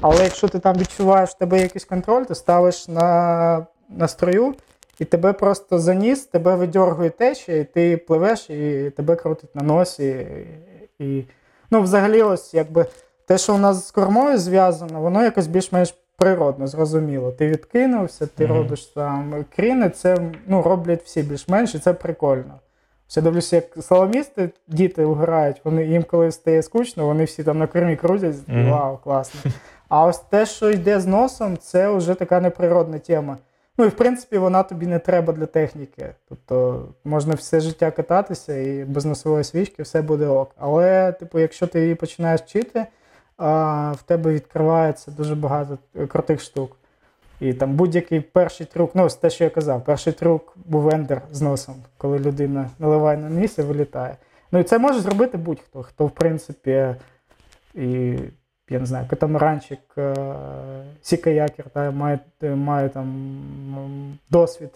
Але якщо ти там відчуваєш, в тебе якийсь контроль, ти ставиш на струю, і тебе просто за ніс, тебе видьоргує течія, і ти пливеш, і тебе крутить на носі. І... Ну, взагалі, ось, якби, те, що у нас з кормою зв'язано, воно якось більш-менш природно, зрозуміло. Ти відкинувся, ти робиш там кріни, це, ну, роблять всі більш-менш, і це прикольно. Я дивлюся, як слаломісти, діти угорають, вони, їм коли стає скучно, вони всі там на кормі крутять, вау, класно. А ось те, що йде з носом, це вже така неприродна тема. Ну і, в принципі, вона тобі не треба для техніки. Тобто, можна все життя кататися, і без носової свічки все буде ок. Але, типу, якщо ти її починаєш вчити, в тебе відкривається дуже багато крутих штук. І там будь-який перший трюк, ну ось те, що я казав, перший трюк був ендер з носом, коли людина наливає на ніс і вилітає. Ну і це може зробити будь-хто, хто в принципі, і, я не знаю, катамаранчик, сікаякер, має там досвід.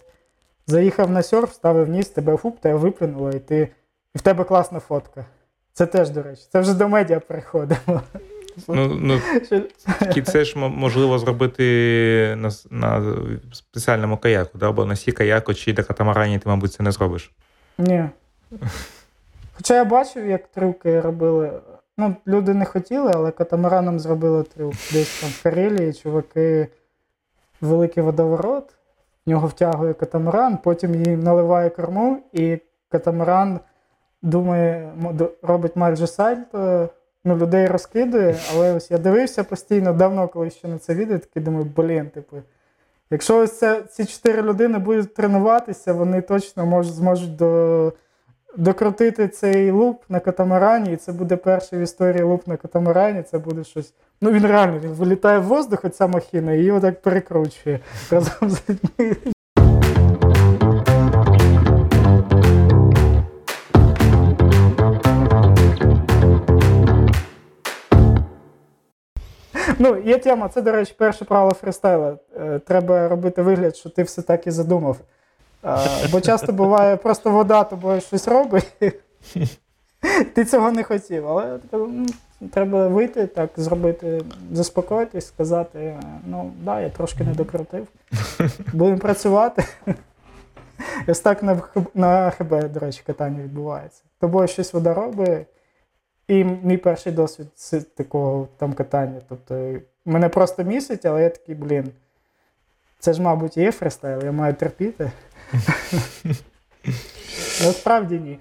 Заїхав на серф, ставив ніс, тебе фуп, тебе виплюнуло, і в тебе класна фотка. Це теж, до речі, це вже до медіа приходимо. Ну, це ж можливо зробити на спеціальному каяку, да? Бо на сі-каяку чи на катамарані ти, мабуть, це не зробиш. Ні. Хоча я бачив, як трюки робили. Ну, люди не хотіли, але катамараном зробили трюк. Десь там в Карелії чуваки, великий водоворот, в нього втягує катамаран, потім їм наливає корму, і катамаран думає, робить майже сальто. Ну, людей розкидує, але ось я дивився постійно, давно, коли ще на це відео, такий думаю, блін, типу, якщо ось ці 4 людини будуть тренуватися, вони точно зможуть докрутити цей луп на катамарані, і це буде перший в історії луп на катамарані, це буде щось, ну він реально, він вилітає в воздух, оця махіна, і її отак перекручує разом з людьми. Ну, є тема, це, до речі, перше правило фристайла. Треба робити вигляд, що ти все так і задумав. Бо часто буває, просто вода тобою щось робить, ти цього не хотів, але треба вийти, так зробити, заспокоїтись, сказати, ну, да, я трошки не докрутив, будемо працювати. Ось так на ХБ, до речі, катання відбувається. Тобою щось вода робить, і мій перший досвід такого там катання. Тобто мене просто місить, але я такий, блін, це ж, мабуть, є фристайл, я маю терпіти. Насправді ні.